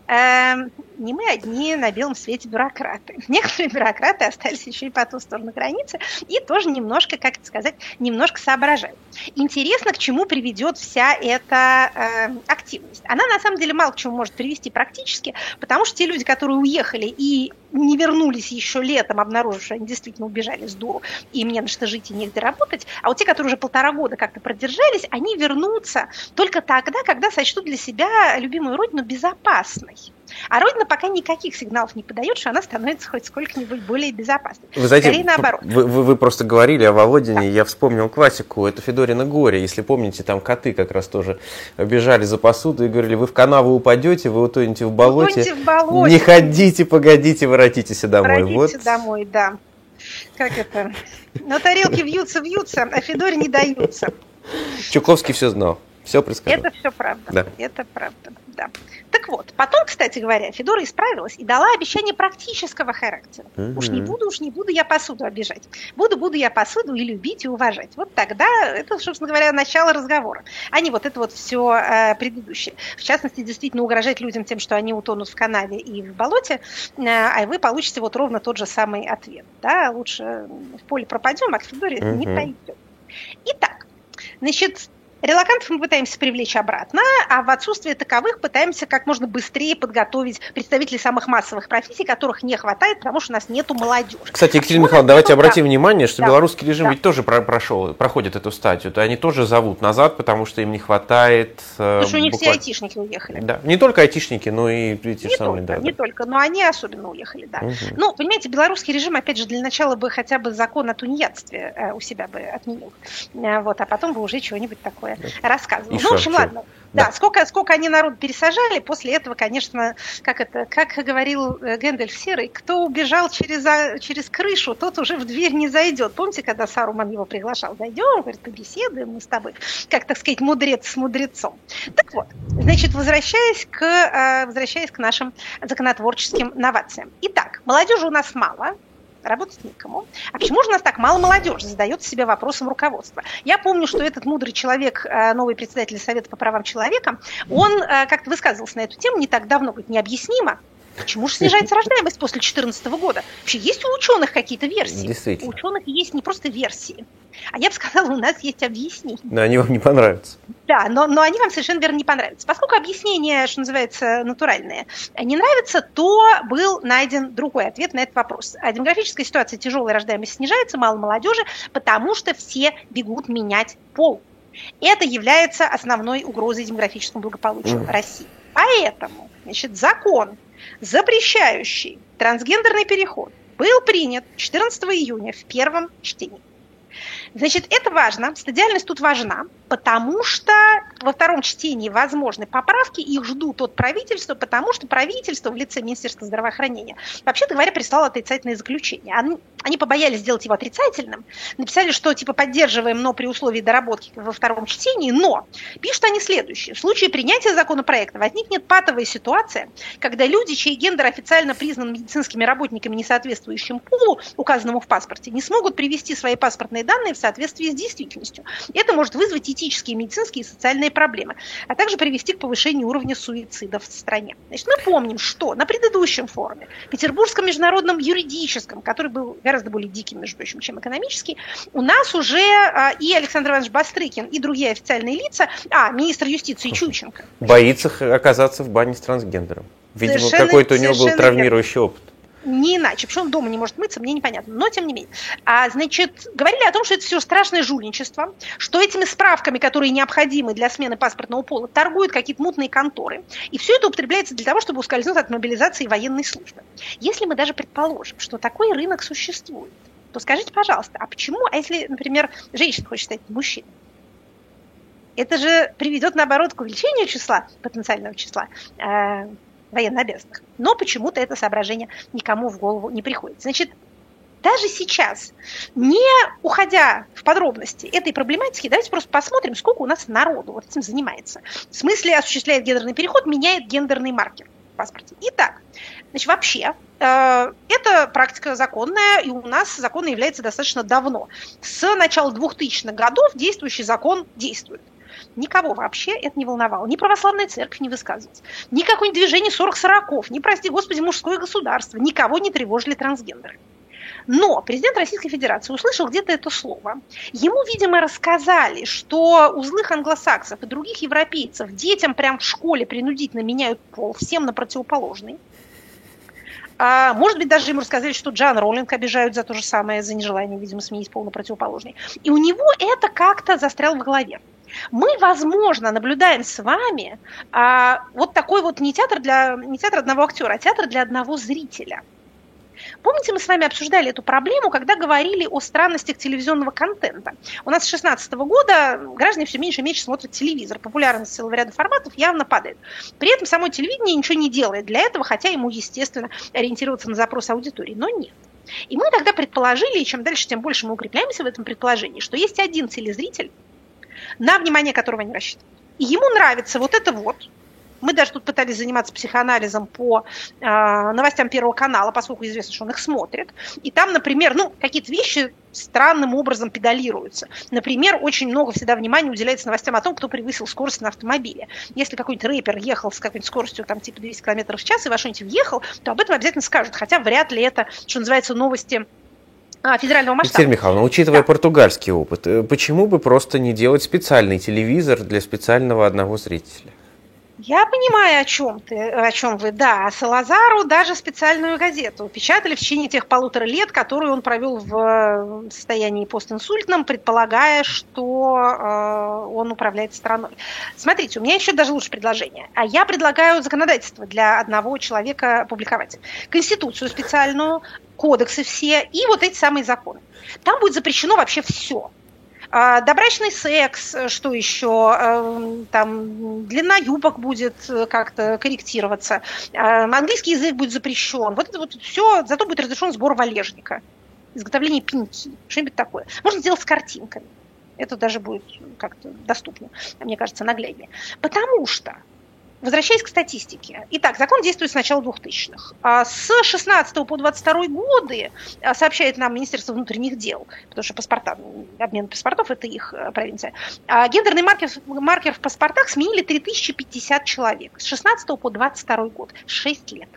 Эм, не мы одни на белом свете бюрократы. Некоторые бюрократы остались еще и по ту сторону границы и тоже немножко, как это сказать, немножко соображают. Интересно, к чему приведет вся эта э, активность. Она на самом деле мало к чему может привести практически, потому что те люди, которые уехали и не вернулись еще летом, обнаружив, что они действительно убежали с дуру, и им не на что жить и негде работать, а вот те, которые уже полтора года как-то продержались, они вернутся только тогда, когда сочтут для себя любимую родину безопасной. А Родина пока никаких сигналов не подает, что она становится хоть сколько-нибудь более безопасной. Вы, знаете, скорее наоборот. Вы, вы, вы просто говорили о Володине, да. Я вспомнил классику, это Федорино горе. Если помните, там коты как раз тоже бежали за посуду и говорили, вы в канаву упадете, вы утонете в болоте, утонете в болоте. Не ходите, погодите, воротитесь домой. Воротитесь вот. домой, да. Как это? Но тарелки вьются-вьются, а Федоре не даются. Чуковский все знал. Все предсказано. Это все правда. Да. Это правда, да. Так вот, потом, кстати говоря, Федора исправилась и дала обещание практического характера. Mm-hmm. Уж не буду, уж не буду я посуду обижать. Буду, буду я посуду и любить, и уважать. Вот тогда, это, собственно говоря, начало разговора. А не вот это вот все э, предыдущее. В частности, действительно угрожать людям тем, что они утонут в канаве и в болоте, э, а вы получите вот ровно тот же самый ответ. Да, лучше в поле пропадем, а к Федоре mm-hmm. не пойдем. Итак, значит... Релокантов мы пытаемся привлечь обратно, а в отсутствие таковых пытаемся как можно быстрее подготовить представителей самых массовых профессий, которых не хватает, потому что у нас нету молодежи. Кстати, Екатерина Михайловна, давайте обратим внимание, что да. белорусский режим да. ведь тоже про- прошел, проходит эту статью. То они тоже зовут назад, потому что им не хватает... Потому что у них все айтишники уехали. Да. Не только айтишники, но и те же самые. Да, не да. только, но они особенно уехали, да. Угу. Ну, понимаете, белорусский режим, опять же, для начала бы хотя бы закон о тунеядстве э, у себя бы отменил. Э, вот, а потом бы уже чего-нибудь такое рассказывал. Ну, в общем, ладно. Да, да. Сколько, сколько они народ пересажали, после этого, конечно, как, это, как говорил Гэндальф Серый, кто убежал через, через крышу, тот уже в дверь не зайдет. Помните, когда Саруман его приглашал? Зайдем, говорит, побеседуем мы с тобой. Как, так сказать, мудрец с мудрецом. Так вот, значит, возвращаясь к, возвращаясь к нашим законотворческим новациям. Итак, молодежи у нас мало. Работать никому. А почему же у нас так мало молодежи? Задается себе вопросом руководства. Я помню, что этот мудрый человек, новый председатель Совета по правам человека, он как-то высказывался на эту тему не так давно, говорит, необъяснимо. Почему же снижается рождаемость после две тысячи четырнадцатого года? Вообще, есть у ученых какие-то версии? Действительно. У ученых есть не просто версии. А я бы сказала, у нас есть объяснения. Но они вам не понравятся. Да, но, но они вам совершенно верно не понравятся. Поскольку объяснения, что называется, натуральные, не нравятся, то был найден другой ответ на этот вопрос. А демографическая ситуация тяжелая, рождаемость снижается, мало молодежи, потому что все бегут менять пол. Это является основной угрозой демографическому благополучию mm. России. Поэтому, значит, закон, запрещающий трансгендерный переход, был принят четырнадцатого июня в первом чтении. Значит, это важно, стадиальность тут важна, потому что во втором чтении возможны поправки, их ждут от правительства, потому что правительство в лице Министерства здравоохранения, вообще-то говоря, прислало отрицательное заключение. Они, они побоялись сделать его отрицательным, написали, что типа поддерживаем, но при условии доработки во втором чтении, но пишут они следующее. В случае принятия законопроекта возникнет патовая ситуация, когда люди, чей гендер официально признан медицинскими работниками, не соответствующим полу, указанному в паспорте, не смогут привести свои паспортные данные в соответствии с действительностью. Это может вызвать этические, медицинские и социальные проблемы, а также привести к повышению уровня суицидов в стране. Значит, мы помним, что на предыдущем форуме, Петербургском международном юридическом, который был гораздо более диким, между прочим, чем экономический, у нас уже а, и Александр Иванович Бастрыкин, и другие официальные лица, а, министр юстиции Чученко. Боится оказаться в бане с трансгендером. Видимо, совершенно, какой-то у него был травмирующий верно. опыт. Не иначе. Почему он дома не может мыться, мне непонятно. Но тем не менее. А, значит, говорили о том, что это все страшное жульничество, что этими справками, которые необходимы для смены паспортного пола, торгуют какие-то мутные конторы. И все это употребляется для того, чтобы ускользнуть от мобилизации военной службы. Если мы даже предположим, что такой рынок существует, то скажите, пожалуйста, а почему, а если, например, женщина хочет стать мужчиной? Это же приведет, наоборот, к увеличению числа, потенциального числа, э- военнообязанных. Но почему-то это соображение никому в голову не приходит. Значит, даже сейчас, не уходя в подробности этой проблематики, давайте просто посмотрим, сколько у нас народу вот этим занимается. В смысле, осуществляет гендерный переход, меняет гендерный маркер в паспорте. Итак, значит, вообще, э, эта практика законная, и у нас закон является достаточно давно. С начала двухтысячных годов действующий закон действует. Никого вообще это не волновало. Ни православная церковь не высказывалась, ни какое-нибудь движение сорок сороков, ни, прости господи, мужское государство. Никого не тревожили трансгендеры. Но президент Российской Федерации услышал где-то это слово. Ему, видимо, рассказали, что у злых англосаксов и других европейцев детям прямо в школе принудительно меняют пол, всем на противоположный. Может быть, даже ему рассказали, что Джоан Роллинг обижают за то же самое, за нежелание, видимо, сменить пол на противоположный. И у него это как-то застряло в голове. Мы, возможно, наблюдаем с вами а, вот такой вот не театр, для, не театр одного актера, а театр для одного зрителя. Помните, мы с вами обсуждали эту проблему, когда говорили о странностях телевизионного контента. У нас с две тысячи шестнадцатого года граждане все меньше и меньше смотрят телевизор. Популярность целого ряда форматов явно падает. При этом само телевидение ничего не делает для этого, хотя ему, естественно, ориентироваться на запрос аудитории, но нет. И мы тогда предположили, и чем дальше, тем больше мы укрепляемся в этом предположении, что есть один телезритель, на внимание которого они рассчитывают. И ему нравится вот это вот. Мы даже тут пытались заниматься психоанализом по э, новостям Первого канала, поскольку известно, что он их смотрит. И там, например, ну, какие-то вещи странным образом педалируются. Например, очень много всегда внимания уделяется новостям о том, кто превысил скорость на автомобиле. Если какой-нибудь рэпер ехал с какой-нибудь скоростью там, типа двести километров в час и во что-нибудь въехал, то об этом обязательно скажут. Хотя вряд ли это, что называется, новости... А, федерального масштаба. Екатерина Михайловна, учитывая да. португальский опыт, почему бы просто не делать специальный телевизор для специального одного зрителя? Я понимаю, о чем ты, о чем вы, да. Салазару даже специальную газету печатали в течение тех полутора лет, которые он провел в состоянии постинсультном, предполагая, что э, он управляет страной. Смотрите, у меня еще даже лучше предложение. А я предлагаю законодательство для одного человека публиковать. Конституцию специальную, кодексы все и вот эти самые законы. Там будет запрещено вообще все. Добрачный секс, что еще? Там длина юбок будет как-то корректироваться. Английский язык будет запрещен. Вот это вот все. Зато будет разрешен сбор валежника, изготовление пеньки, что-нибудь такое. Можно делать с картинками. Это даже будет как-то доступно, мне кажется, нагляднее. Потому что, возвращаясь к статистике. Итак, закон действует с начала двухтысячных. С шестнадцатого по двадцать второй годы, сообщает нам Министерство внутренних дел, потому что паспорта, обмен паспортов – это их провинция, гендерный маркер, маркер в паспортах сменили три тысячи пятьдесят человек. С шестнадцатого по двадцать второй год. шесть лет.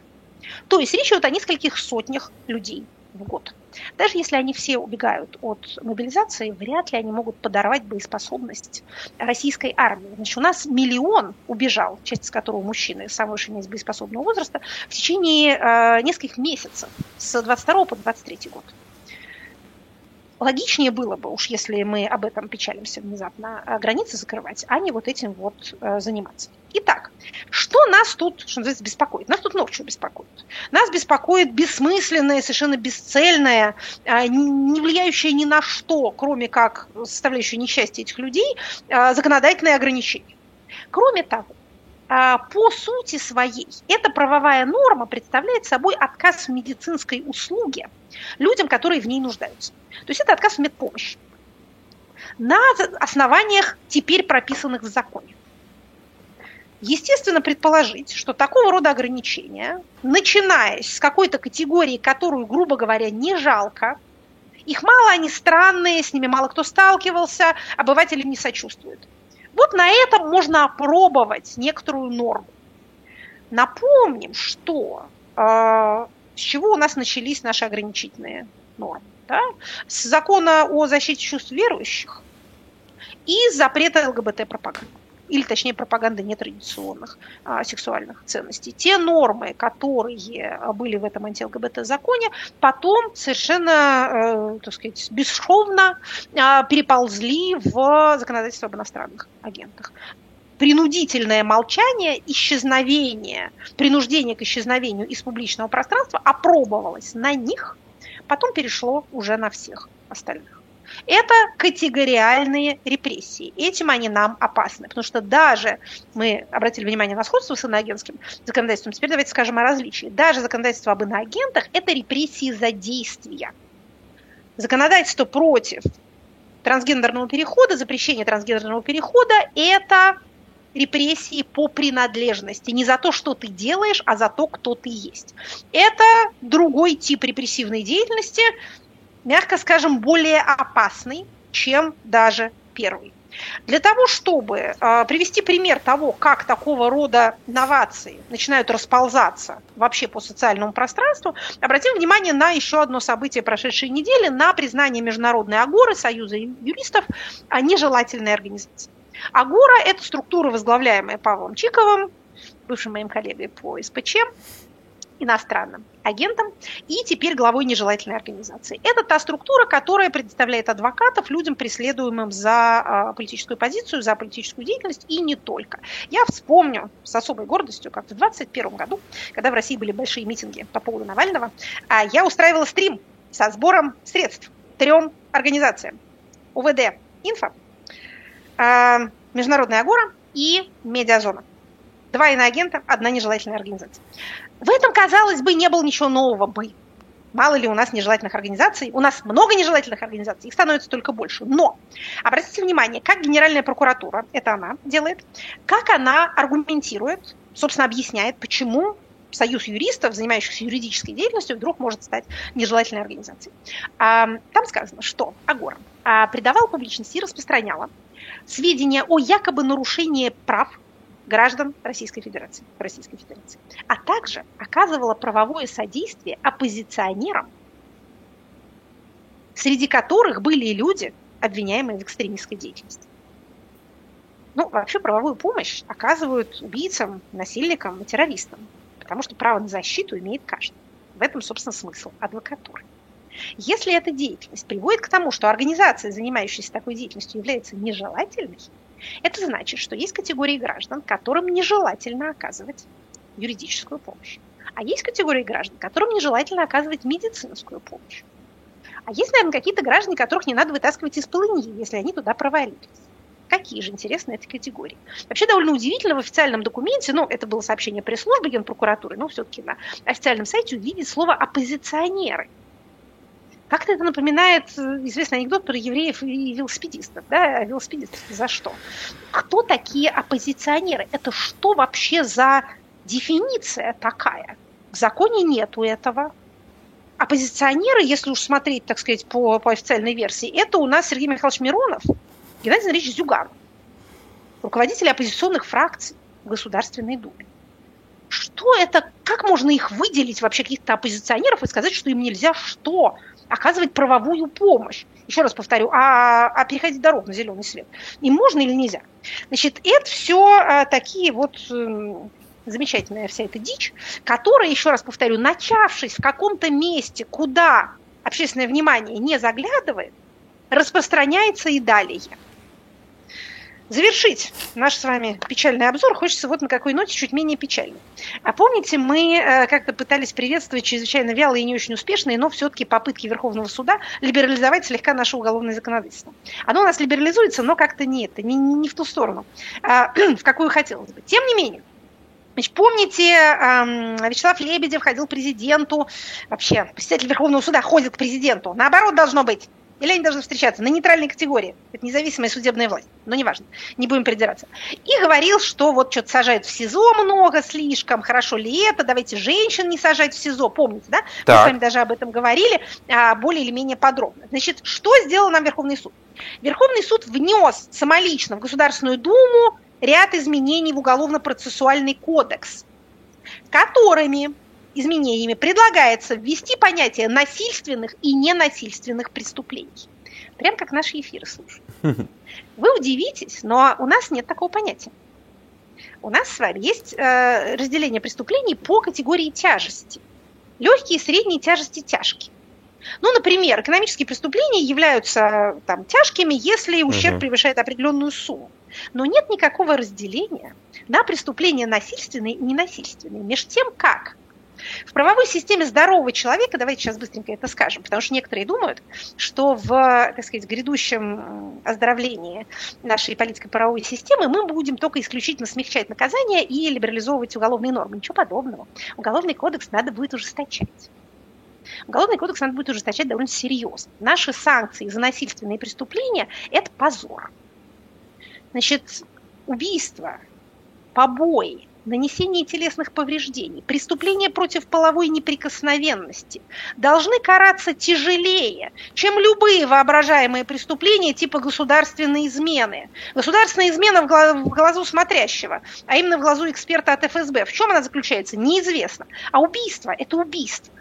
То есть речь идет о нескольких сотнях людей в год. Даже если они все убегают от мобилизации, вряд ли они могут подорвать боеспособность российской армии. Значит, у нас миллион убежал, часть из которого мужчины, самые что из боеспособного возраста, в течение э, нескольких месяцев, с двадцать второго по двадцать третий год. Логичнее было бы, уж если мы об этом печалимся внезапно, границы закрывать, а не вот этим вот э, заниматься. Итак, что нас тут, что называется, беспокоит? Нас тут много чего беспокоит. Нас беспокоит бессмысленное, совершенно бесцельное, не влияющее ни на что, кроме как составляющее несчастье этих людей, законодательные ограничения. Кроме того, по сути своей, эта правовая норма представляет собой отказ в медицинской услуге людям, которые в ней нуждаются. То есть это отказ в медпомощи на основаниях, теперь прописанных в законе. Естественно, предположить, что такого рода ограничения, начиная с какой-то категории, которую, грубо говоря, не жалко, их мало, они странные, с ними мало кто сталкивался, обыватели не сочувствуют. Вот на этом можно опробовать некоторую норму. Напомним, что э, с чего у нас начались наши ограничительные нормы. Да? С закона о защите чувств верующих и запрета ЛГБТ-пропаганды. Или, точнее, пропаганды нетрадиционных а, сексуальных ценностей. Те нормы, которые были в этом анти-ЛГБТ-законе, потом совершенно, э, так сказать, бесшовно э, переползли в законодательство об иностранных агентах. Принудительное молчание, исчезновение, принуждение к исчезновению из публичного пространства опробовалось на них, потом перешло уже на всех остальных. Это категориальные репрессии. Этим они нам опасны. Потому что даже, мы обратили внимание на сходство с иноагентским законодательством, теперь давайте скажем о различии. Даже законодательство об иноагентах – это репрессии за действия. Законодательство против трансгендерного перехода, запрещение трансгендерного перехода – это репрессии по принадлежности. Не за то, что ты делаешь, а за то, кто ты есть. Это другой тип репрессивной деятельности – мягко скажем, более опасный, чем даже первый. Для того, чтобы привести пример того, как такого рода новации начинают расползаться вообще по социальному пространству, обратим внимание на еще одно событие прошедшей недели, на признание Международной Агоры, Союза юристов, нежелательной организации. Агора – это структура, возглавляемая Павлом Чиковым, бывшим моим коллегой по СПЧ, иностранным агентом и теперь главой нежелательной организации. Это та структура, которая предоставляет адвокатов людям, преследуемым за политическую позицию, за политическую деятельность и не только. Я вспомню с особой гордостью, как в двадцать первом году, когда в России были большие митинги по поводу Навального, я устраивала стрим со сбором средств трем организациям. ОВД «Инфо», Международная Агора и Медиазона. Два иноагента, одна нежелательная организация. В этом, казалось бы, не было ничего нового бы. Мало ли у нас нежелательных организаций. У нас много нежелательных организаций, их становится только больше. Но обратите внимание, как Генеральная прокуратура, это она делает, как она аргументирует, собственно, объясняет, почему союз юристов, занимающихся юридической деятельностью, вдруг может стать нежелательной организацией. Там сказано, что Агора придавала публичности и распространяла сведения о якобы нарушении прав граждан Российской Федерации, Российской Федерации, а также оказывала правовое содействие оппозиционерам, среди которых были и люди, обвиняемые в экстремистской деятельности. Ну, вообще правовую помощь оказывают убийцам, насильникам и террористам, потому что право на защиту имеет каждый. В этом, собственно, смысл адвокатуры. Если эта деятельность приводит к тому, что организация, занимающаяся такой деятельностью, является нежелательной, это значит, что есть категории граждан, которым нежелательно оказывать юридическую помощь. А есть категории граждан, которым нежелательно оказывать медицинскую помощь. А есть, наверное, какие-то граждане, которых не надо вытаскивать из полыни, если они туда провалились. Какие же интересные эти категории? Вообще довольно удивительно в официальном документе, ну, это было сообщение пресс-службы Генпрокуратуры, но все-таки на официальном сайте увидеть слово «оппозиционеры». Как-то это напоминает известный анекдот про евреев и велосипедистов. Да? Велосипедистов за что? Кто такие оппозиционеры? Это что вообще за дефиниция такая? В законе нету этого. Оппозиционеры, если уж смотреть, так сказать, по, по официальной версии, это у нас Сергей Михайлович Миронов, Геннадий Андреевич Зюганов, руководители оппозиционных фракций в Государственной Думе. Что это? Как можно их выделить вообще, каких-то оппозиционеров, и сказать, что им нельзя что? Оказывать правовую помощь. Еще раз повторю, а, а переходить дорогу на зеленый свет. Им можно или нельзя? Значит, это все а, такие вот э, замечательная вся эта дичь, которая, еще раз повторю, начавшись в каком-то месте, куда общественное внимание не заглядывает, распространяется и далее. Завершить наш с вами печальный обзор хочется вот на какой ноте чуть менее печальной. А помните, мы как-то пытались приветствовать чрезвычайно вялые и не очень успешные, но все-таки попытки Верховного суда либерализовать слегка наше уголовное законодательство. Оно у нас либерализуется, но как-то не это, не, не в ту сторону, в какую хотелось бы. Тем не менее, значит, помните, Вячеслав Лебедев ходил к президенту, вообще председатель Верховного суда ходит к президенту, наоборот должно быть. Или они должны встречаться на нейтральной категории. Это независимая судебная власть. Но неважно, не будем придираться. И говорил, что вот что-то сажают в СИЗО много слишком, хорошо ли это, давайте женщин не сажать в СИЗО. Помните, да? Так. Мы с вами даже об этом говорили более или менее подробно. Значит, что сделал нам Верховный суд? Верховный суд внес самолично в Государственную Думу ряд изменений в Уголовно-процессуальный кодекс, которыми... изменениями предлагается ввести понятие насильственных и ненасильственных преступлений. Прям как наши эфиры, слушай. Вы удивитесь, но у нас нет такого понятия. У нас с вами есть э, разделение преступлений по категории тяжести. Легкие, средние тяжести, тяжкие. Ну, например, экономические преступления являются там, тяжкими, если ущерб угу. превышает определенную сумму. Но нет никакого разделения на преступления насильственные и ненасильственные. Между тем, как в правовой системе здорового человека, давайте сейчас быстренько это скажем, потому что некоторые думают, что в, так сказать, грядущем оздоровлении нашей политико-правовой системы мы будем только исключительно смягчать наказания и либерализовывать уголовные нормы. Ничего подобного. Уголовный кодекс надо будет ужесточать. Уголовный кодекс надо будет ужесточать довольно серьезно. Наши санкции за насильственные преступления – это позор. Значит, убийство, побои, нанесение телесных повреждений, преступления против половой неприкосновенности должны караться тяжелее, чем любые воображаемые преступления типа государственной измены. Государственная измена в глазу смотрящего, а именно в глазу эксперта от эф эс бэ. В чем она заключается, неизвестно. А убийство – это убийство.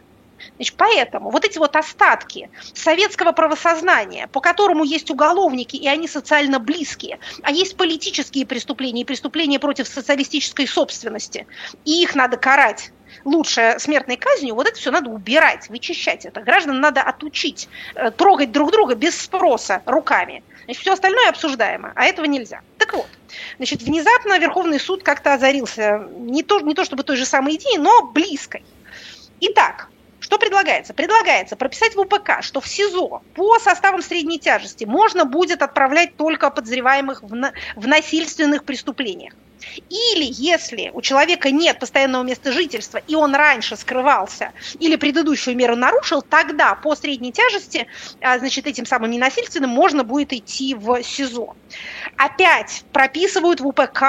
Значит, поэтому вот эти вот остатки советского правосознания, по которому есть уголовники, и они социально близкие, а есть политические преступления и преступления против социалистической собственности, и их надо карать лучше смертной казнью, вот это все надо убирать, вычищать это. Граждан надо отучить, трогать друг друга без спроса руками. Значит, все остальное обсуждаемо, а этого нельзя. Так вот, значит, внезапно Верховный суд как-то озарился не то, не то чтобы той же самой идеей, но близкой. Итак, что предлагается? Предлагается прописать в УПК, что в СИЗО по составам средней тяжести можно будет отправлять только подозреваемых в, на... в насильственных преступлениях. Или если у человека нет постоянного места жительства, и он раньше скрывался или предыдущую меру нарушил, тогда по средней тяжести, значит, этим самым ненасильственным можно будет идти в СИЗО. Опять прописывают в УПК,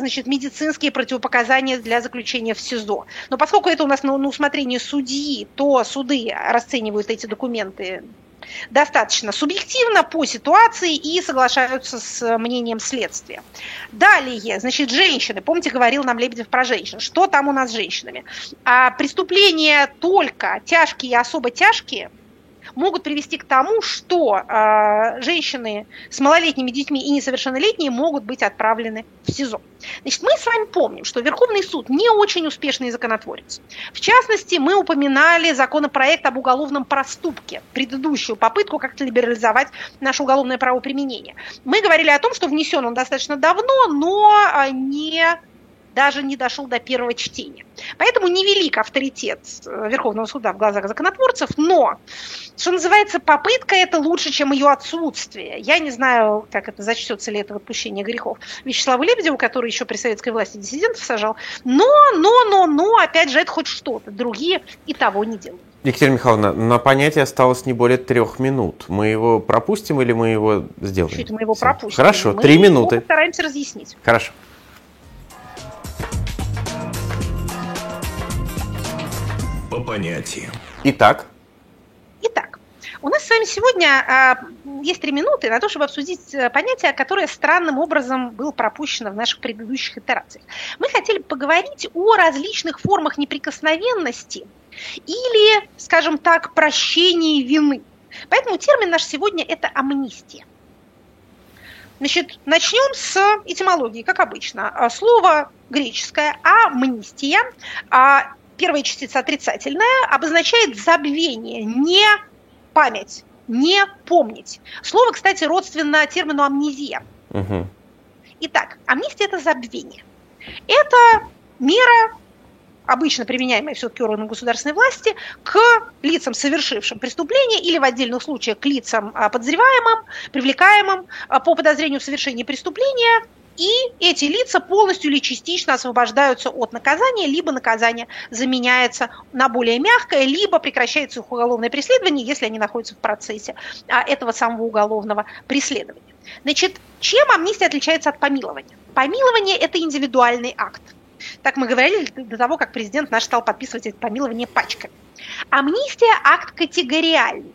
значит, медицинские противопоказания для заключения в СИЗО. Но поскольку это у нас на, на усмотрение судьи, то суды расценивают эти документы достаточно субъективно по ситуации и соглашаются с мнением следствия. Далее, значит, женщины. Помните, говорил нам Лебедев про женщин. Что там у нас с женщинами? А преступления только тяжкие и особо тяжкие могут привести к тому, что э, женщины с малолетними детьми и несовершеннолетние могут быть отправлены в СИЗО. Значит, мы с вами помним, что Верховный суд не очень успешный законотворец. В частности, мы упоминали законопроект об уголовном проступке, предыдущую попытку как-то либерализовать наше уголовное правоприменение. Мы говорили о том, что внесен он достаточно давно, но не даже не дошел до первого чтения. Поэтому невелик авторитет Верховного суда в глазах законотворцев, но, что называется, попытка это лучше, чем ее отсутствие. Я не знаю, как это зачтется ли это в отпущение грехов Вячеславу Лебедеву, который еще при советской власти диссидентов сажал, но, но, но, но, опять же, это хоть что-то. Другие и того не делают. Екатерина Михайловна, на понятие осталось не более трех минут. Мы его пропустим или мы его сделаем? Чуть мы его Все. пропустим. Хорошо, мы три минуты. Мы постараемся разъяснить. Хорошо. По понятиям. Итак? Итак, у нас с вами сегодня а, есть три минуты на то, чтобы обсудить понятие, которое странным образом было пропущено в наших предыдущих итерациях. Мы хотели поговорить о различных формах неприкосновенности или, скажем так, прощении вины. Поэтому термин наш сегодня – это амнистия. Значит, начнем с этимологии, как обычно. Слово греческое «амнистия», первая частица отрицательная, обозначает забвение, не память, не помнить. Слово, кстати, родственно термину амнезия. Угу. Итак, амнистия – это забвение. Это мера, обычно применяемая все-таки органам государственной власти, к лицам, совершившим преступление, или в отдельных случаях к лицам подозреваемым, привлекаемым по подозрению в совершении преступления, и эти лица полностью или частично освобождаются от наказания, либо наказание заменяется на более мягкое, либо прекращается их уголовное преследование, если они находятся в процессе этого самого уголовного преследования. Значит, чем амнистия отличается от помилования? Помилование – это индивидуальный акт. Так мы говорили до того, как президент наш стал подписывать это помилование пачками. Амнистия – акт категориальный.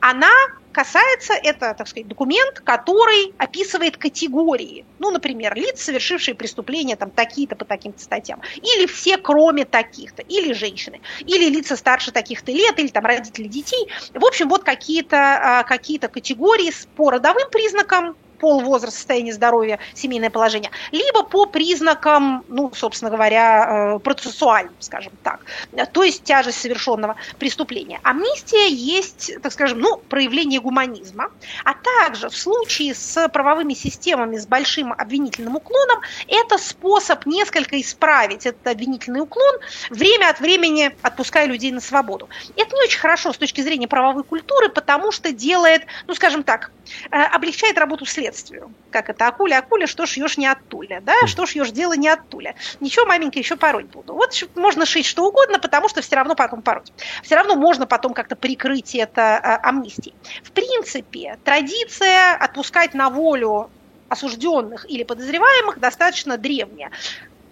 Она касается, это, так сказать, документ, который описывает категории. Ну, например, лиц, совершившие преступления там, такие-то по таким-то статьям. Или все, кроме таких-то. Или женщины. Или лица старше таких-то лет. Или там родители детей. В общем, вот какие-то, какие-то категории по родовым признакам. Пол, возраст, состояние здоровья, семейное положение, либо по признакам, ну, собственно говоря, процессуальным, скажем так, то есть тяжесть совершенного преступления. Амнистия есть, так скажем, ну, проявление гуманизма, а также в случае с правовыми системами с большим обвинительным уклоном это способ несколько исправить этот обвинительный уклон, время от времени отпуская людей на свободу. Это не очень хорошо с точки зрения правовой культуры, потому что делает, ну, скажем так, облегчает работу следствия. Как это, акуля, акуля, что шьешь не от туля, да, что шьешь дело не от туля. Ничего, маменька, еще пороть буду. Вот можно шить что угодно, потому что все равно потом пороть. Все равно можно потом как-то прикрыть это а, амнистией. В принципе, традиция отпускать на волю осужденных или подозреваемых достаточно древняя.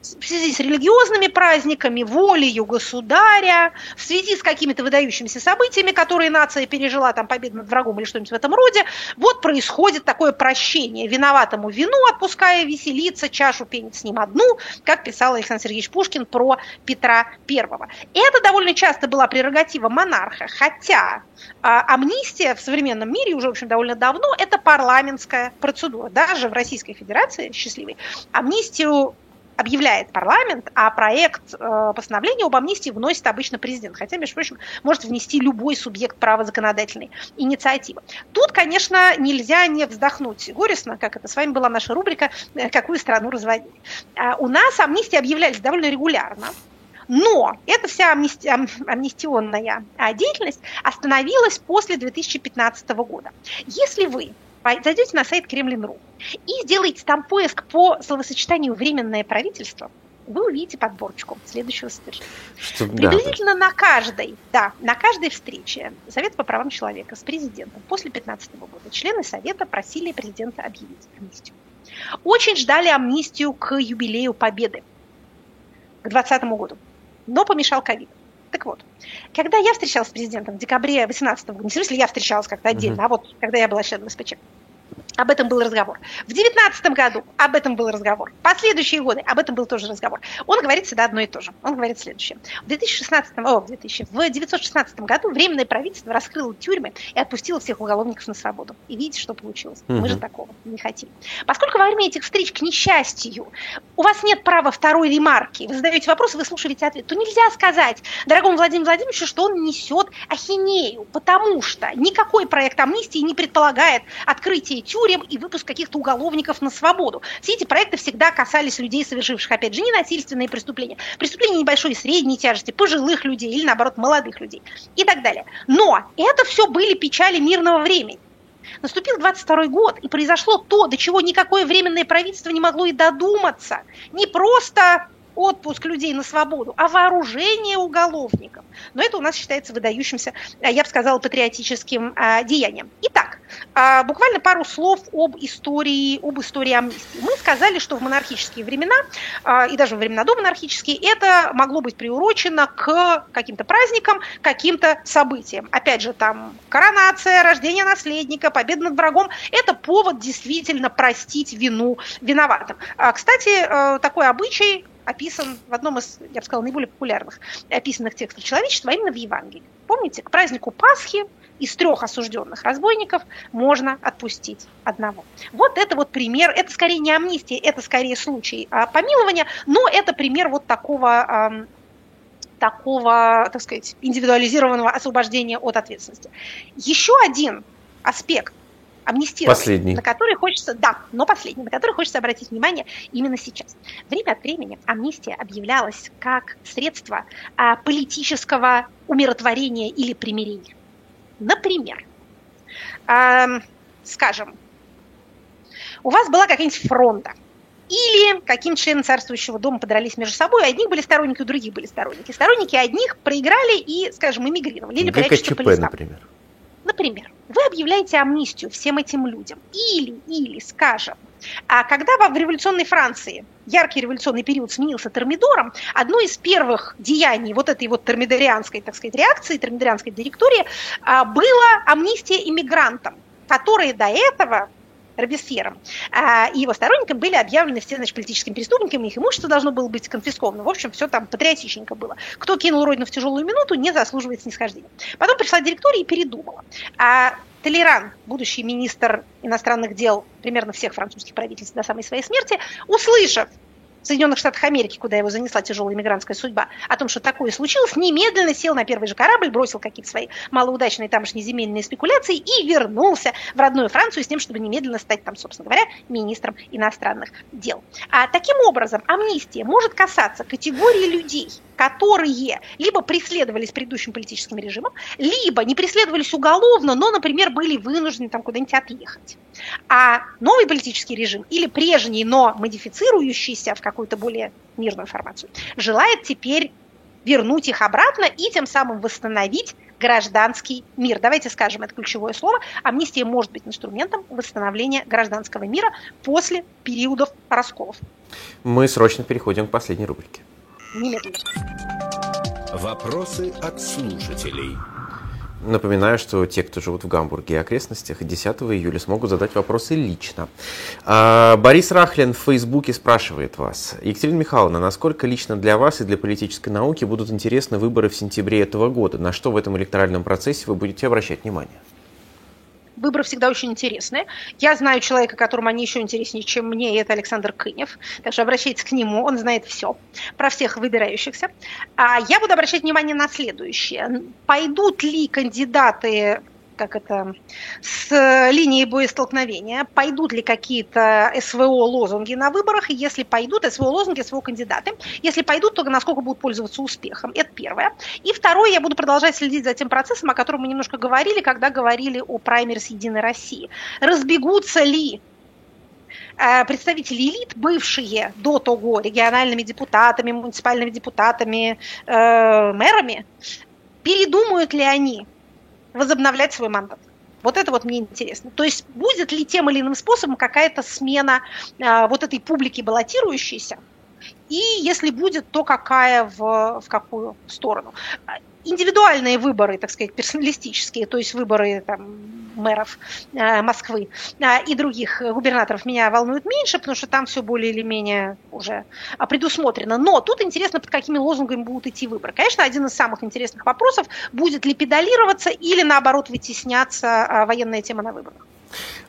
В связи с религиозными праздниками, волею государя, в связи с какими-то выдающимися событиями, которые нация пережила, там, победу над врагом или что-нибудь в этом роде, вот происходит такое прощение. Виноватому вину отпуская, веселиться, чашу пенить с ним одну, как писал Александр Сергеевич Пушкин про Петра Первого. Это довольно часто была прерогатива монарха, хотя амнистия в современном мире уже, в общем, довольно давно, это парламентская процедура. Даже в Российской Федерации, счастливой, амнистию объявляет парламент, а проект э, постановления об амнистии вносит обычно президент. Хотя, между прочим, может внести любой субъект права законодательной инициативы. Тут, конечно, нельзя не вздохнуть горестно, как это с вами была наша рубрика «Какую страну разводили?». Э, у нас амнистии объявлялись довольно регулярно, но эта вся амнисти... амнистионная деятельность остановилась после две тысячи пятнадцатого года. Если вы зайдете на сайт Кремлин точка ру и сделаете там поиск по словосочетанию «временное правительство», вы увидите подборочку следующего содержания. Что, Приблизительно да. на, каждой, да, на каждой встрече Совета по правам человека с президентом после две тысячи пятнадцатого года члены Совета просили президента объявить амнистию. Очень ждали амнистию к юбилею Победы, к двадцатому году, но помешал ковид. Так вот, когда я встречалась с президентом в декабре две тысячи восемнадцатого года, не в смысле я встречалась как-то отдельно, uh-huh. а вот когда я была членом СПЧ, об этом был разговор. В две тысячи девятнадцатом году об этом был разговор. Последующие годы об этом был тоже разговор. Он говорит всегда одно и то же. Он говорит следующее. В две тысячи шестнадцатом, о, в две тысячи, в девятьсот шестнадцатом году Временное правительство раскрыло тюрьмы и отпустило всех уголовников на свободу. И видите, что получилось. Uh-huh. Мы же такого не хотим. Поскольку во время этих встреч, к несчастью, у вас нет права второй ремарки, вы задаете вопрос, вы слушаете ответ, то нельзя сказать дорогому Владимиру Владимировичу, что он несет ахинею, потому что никакой проект амнистии не предполагает открытие тюрьмы, мораторием и выпуск каких-то уголовников на свободу. Все эти проекты всегда касались людей, совершивших, опять же, ненасильственные преступления, преступления небольшой и средней тяжести, пожилых людей или, наоборот, молодых людей и так далее. Но это все были печали мирного времени. Наступил двадцать второй год, и произошло то, до чего никакое временное правительство не могло и додуматься. Не просто отпуск людей на свободу, а вооружение уголовников. Но это у нас считается выдающимся, я бы сказала, патриотическим а, деянием. Итак, а, буквально пару слов об истории, об истории амнистии. Мы сказали, что в монархические времена, а, и даже во времена домонархические, это могло быть приурочено к каким-то праздникам, каким-то событиям. Опять же, там коронация, рождение наследника, победа над врагом – это повод действительно простить вину виноватым. А, кстати, а, такой обычай описан в одном из, я бы сказала, наиболее популярных описанных текстов человечества, а именно в Евангелии. Помните, к празднику Пасхи из трех осужденных разбойников можно отпустить одного. Вот это вот пример, это скорее не амнистия, это скорее случай помилования, но это пример вот такого, такого, так сказать, индивидуализированного освобождения от ответственности. Еще один аспект амнистирования, на который хочется, да, но последний, на который хочется обратить внимание именно сейчас. Время от времени амнистия объявлялась как средство а, политического умиротворения или примирения. Например, а, скажем, у вас была какая-нибудь фронта, или каким члены царствующего дома подрались между собой, одни были сторонники, у других были сторонники. Сторонники одних проиграли и, скажем, эмигрировали или прячутся по лесам. Например. Например, вы объявляете амнистию всем этим людям. Или, или, скажем, а когда в революционной Франции яркий революционный период сменился Термидором, одно из первых деяний вот этой вот термидорианской, так сказать, реакции, термидорианской директории, было амнистия иммигрантам, которые до этого Робеспьером и его сторонникам были объявлены все, значит, политическими преступниками, их имущество должно было быть конфисковано. В общем, все там патриотичненько было. Кто кинул родину в тяжелую минуту, не заслуживает снисхождения. Потом пришла директория и передумала. А Толеран, будущий министр иностранных дел примерно всех французских правительств до самой своей смерти, услышав в Соединенных Штатах Америки, куда его занесла тяжелая иммигрантская судьба, о том, что такое случилось, немедленно сел на первый же корабль, бросил какие-то свои малоудачные тамошние земельные спекуляции и вернулся в родную Францию с тем, чтобы немедленно стать там, собственно говоря, министром иностранных дел. А таким образом, амнистия может касаться категории людей, которые либо преследовались предыдущим политическим режимом, либо не преследовались уголовно, но, например, были вынуждены там куда-нибудь отъехать. А новый политический режим или прежний, но модифицирующийся в какую-то более мирную формацию, желает теперь вернуть их обратно и тем самым восстановить гражданский мир. Давайте скажем это ключевое слово. Амнистия может быть инструментом восстановления гражданского мира после периодов расколов. Мы срочно переходим к последней рубрике. Немедленно. Вопросы от слушателей. Напоминаю, что те, кто живут в Гамбурге и окрестностях, десятого июля смогут задать вопросы лично. Борис Рахлин в Фейсбуке спрашивает вас. Екатерина Михайловна, насколько лично для вас и для политической науки будут интересны выборы в сентябре этого года? На что в этом электоральном процессе вы будете обращать внимание? Выборы всегда очень интересные. Я знаю человека, которому они еще интереснее, чем мне, и это Александр Кынев. Так что обращайтесь к нему, он знает все про всех выбирающихся. А я буду обращать внимание на следующее. Пойдут ли кандидаты, как это, с линии боестолкновения, пойдут ли какие-то СВО-лозунги на выборах, и если пойдут СВО-лозунги, СВО-кандидаты, если пойдут, то насколько будут пользоваться успехом, это первое. И второе, я буду продолжать следить за тем процессом, о котором мы немножко говорили, когда говорили о праймерис «Единой России». Разбегутся ли представители элит, бывшие до того региональными депутатами, муниципальными депутатами, э, мэрами, передумают ли они возобновлять свой мандат? Вот это вот мне интересно. То есть будет ли тем или иным способом какая-то смена э, вот этой публики баллотирующейся? И если будет, то какая в, в какую сторону? Индивидуальные выборы, так сказать, персоналистические, то есть выборы там, мэров э, Москвы э, и других губернаторов меня волнуют меньше, потому что там все более или менее уже предусмотрено. Но тут интересно, под какими лозунгами будут идти выборы. Конечно, один из самых интересных вопросов, будет ли педалироваться или, наоборот, вытесняться э, военная тема на выборах.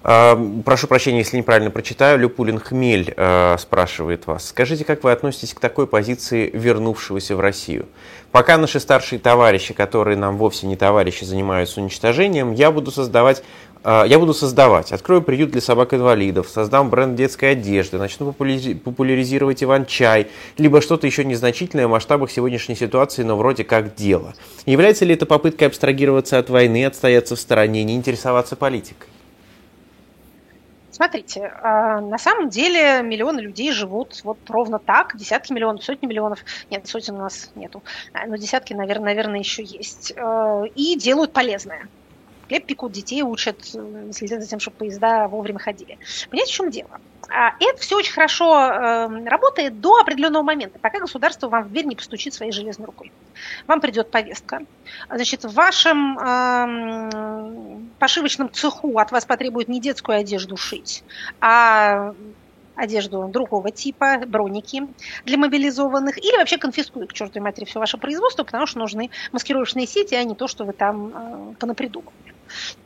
Прошу прощения, если неправильно прочитаю. Люпулин Хмель э, спрашивает вас. Скажите, как вы относитесь к такой позиции вернувшегося в Россию? Пока наши старшие товарищи, которые нам вовсе не товарищи, занимаются уничтожением, я буду создавать, э, я буду создавать. Открою приют для собак-инвалидов, создам бренд детской одежды, начну популяризировать Иван-чай, либо что-то еще незначительное в масштабах сегодняшней ситуации, но вроде как дело. Является ли это попыткой абстрагироваться от войны, отстояться в стороне, не интересоваться политикой? Смотрите, на самом деле миллионы людей живут вот ровно так, десятки миллионов, сотни миллионов, нет, сотен у нас нету, но десятки, наверное, наверное, еще есть, и делают полезное. Хлеб пекут, детей учат, следят за тем, чтобы поезда вовремя ходили. Понимаете, в чем дело? Это все очень хорошо работает до определенного момента, пока государство вам в дверь не постучит своей железной рукой. Вам придет повестка. Значит, в вашем э, пошивочном цеху от вас потребуют не детскую одежду шить, а одежду другого типа, броники для мобилизованных, или вообще конфискуют к чертовой матери все ваше производство, потому что нужны маскировочные сети, а не то, что вы там э, понапридумывали.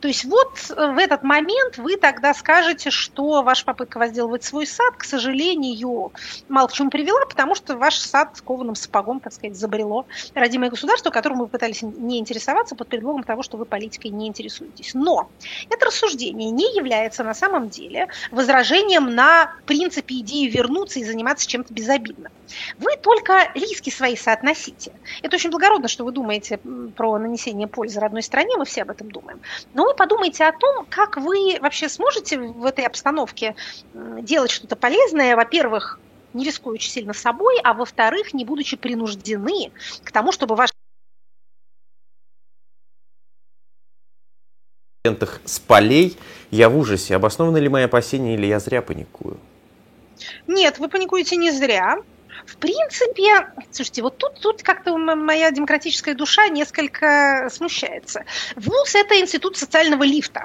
То есть вот в этот момент вы тогда скажете, что ваша попытка возделывать свой сад, к сожалению, мало к чему привела, потому что ваш сад с кованым сапогом, так сказать, забрело родимое государство, которому вы пытались не интересоваться под предлогом того, что вы политикой не интересуетесь. Но это рассуждение не является на самом деле возражением на принципе идеи вернуться и заниматься чем-то безобидным. Вы только риски свои соотносите. Это очень благородно, что вы думаете про нанесение пользы родной стране, мы все об этом думаем. Но вы подумайте о том, как вы вообще сможете в этой обстановке делать что-то полезное, во-первых, не рискуя очень сильно собой, а во-вторых, не будучи принуждены к тому, чтобы ваш... С полей я в ужасе. Обоснованы ли мои опасения или я зря паникую? Нет, вы паникуете не зря. В принципе, слушайте, вот тут, тут как-то моя демократическая душа несколько смущается. ВУЗ – это институт социального лифта.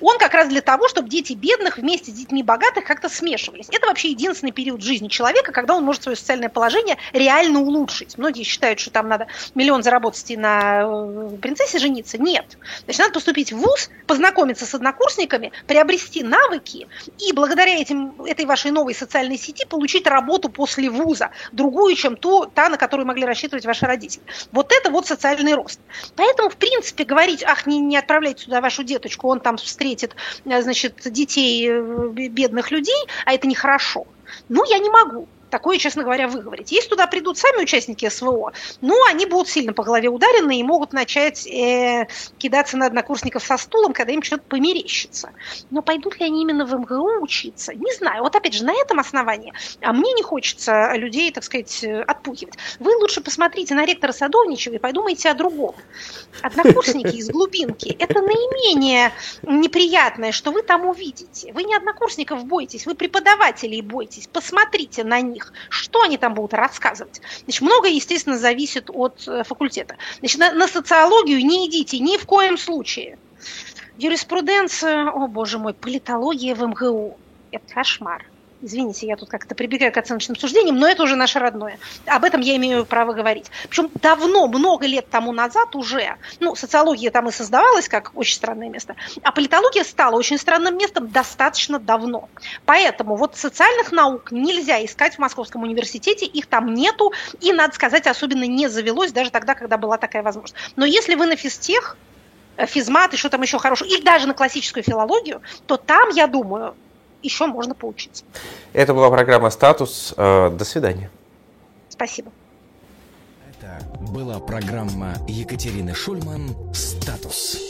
Он как раз для того, чтобы дети бедных вместе с детьми богатых как-то смешивались. Это вообще единственный период жизни человека, когда он может свое социальное положение реально улучшить. Многие считают, что там надо миллион заработать и на принцессе жениться. Нет. Значит, надо поступить в вуз, познакомиться с однокурсниками, приобрести навыки и благодаря этим, этой вашей новой социальной сети получить работу после вуза, другую, чем ту, та, на которую могли рассчитывать ваши родители. Вот это вот социальный рост. Поэтому, в принципе, говорить, ах, не, не отправляйте сюда вашу деточку, он там встретит, значит, детей бедных людей, а это нехорошо. Ну, я не могу такое, честно говоря, выговорить. Если туда придут сами участники СВО, ну, они будут сильно по голове ударены и могут начать э, кидаться на однокурсников со стулом, когда им что-то померещится. Но пойдут ли они именно в МГУ учиться? Не знаю. Вот опять же, на этом основании а мне не хочется людей, так сказать, отпугивать. Вы лучше посмотрите на ректора Садовничева и подумайте о другом. Однокурсники из глубинки – это наименее неприятное, что вы там увидите. Вы не однокурсников бойтесь, вы преподавателей бойтесь. Посмотрите на них. Что они там будут рассказывать? Значит, многое, естественно, зависит от факультета. Значит, на, на социологию не идите ни в коем случае. Юриспруденция, о боже мой, политология в МГУ. Это кошмар. Извините, я тут как-то прибегаю к оценочным суждениям, но это уже наше родное. Об этом я имею право говорить. Причем давно, много лет тому назад уже, ну, социология там и создавалась как очень странное место, а политология стала очень странным местом достаточно давно. Поэтому вот социальных наук нельзя искать в Московском университете, их там нету, и, надо сказать, особенно не завелось даже тогда, когда была такая возможность. Но если вы на физтех, физмат, и что там еще хорошего, или даже на классическую филологию, то там, я думаю, еще можно поучиться. Это была программа «Статус». До свидания. Спасибо. Это была программа Екатерины Шульман «Статус».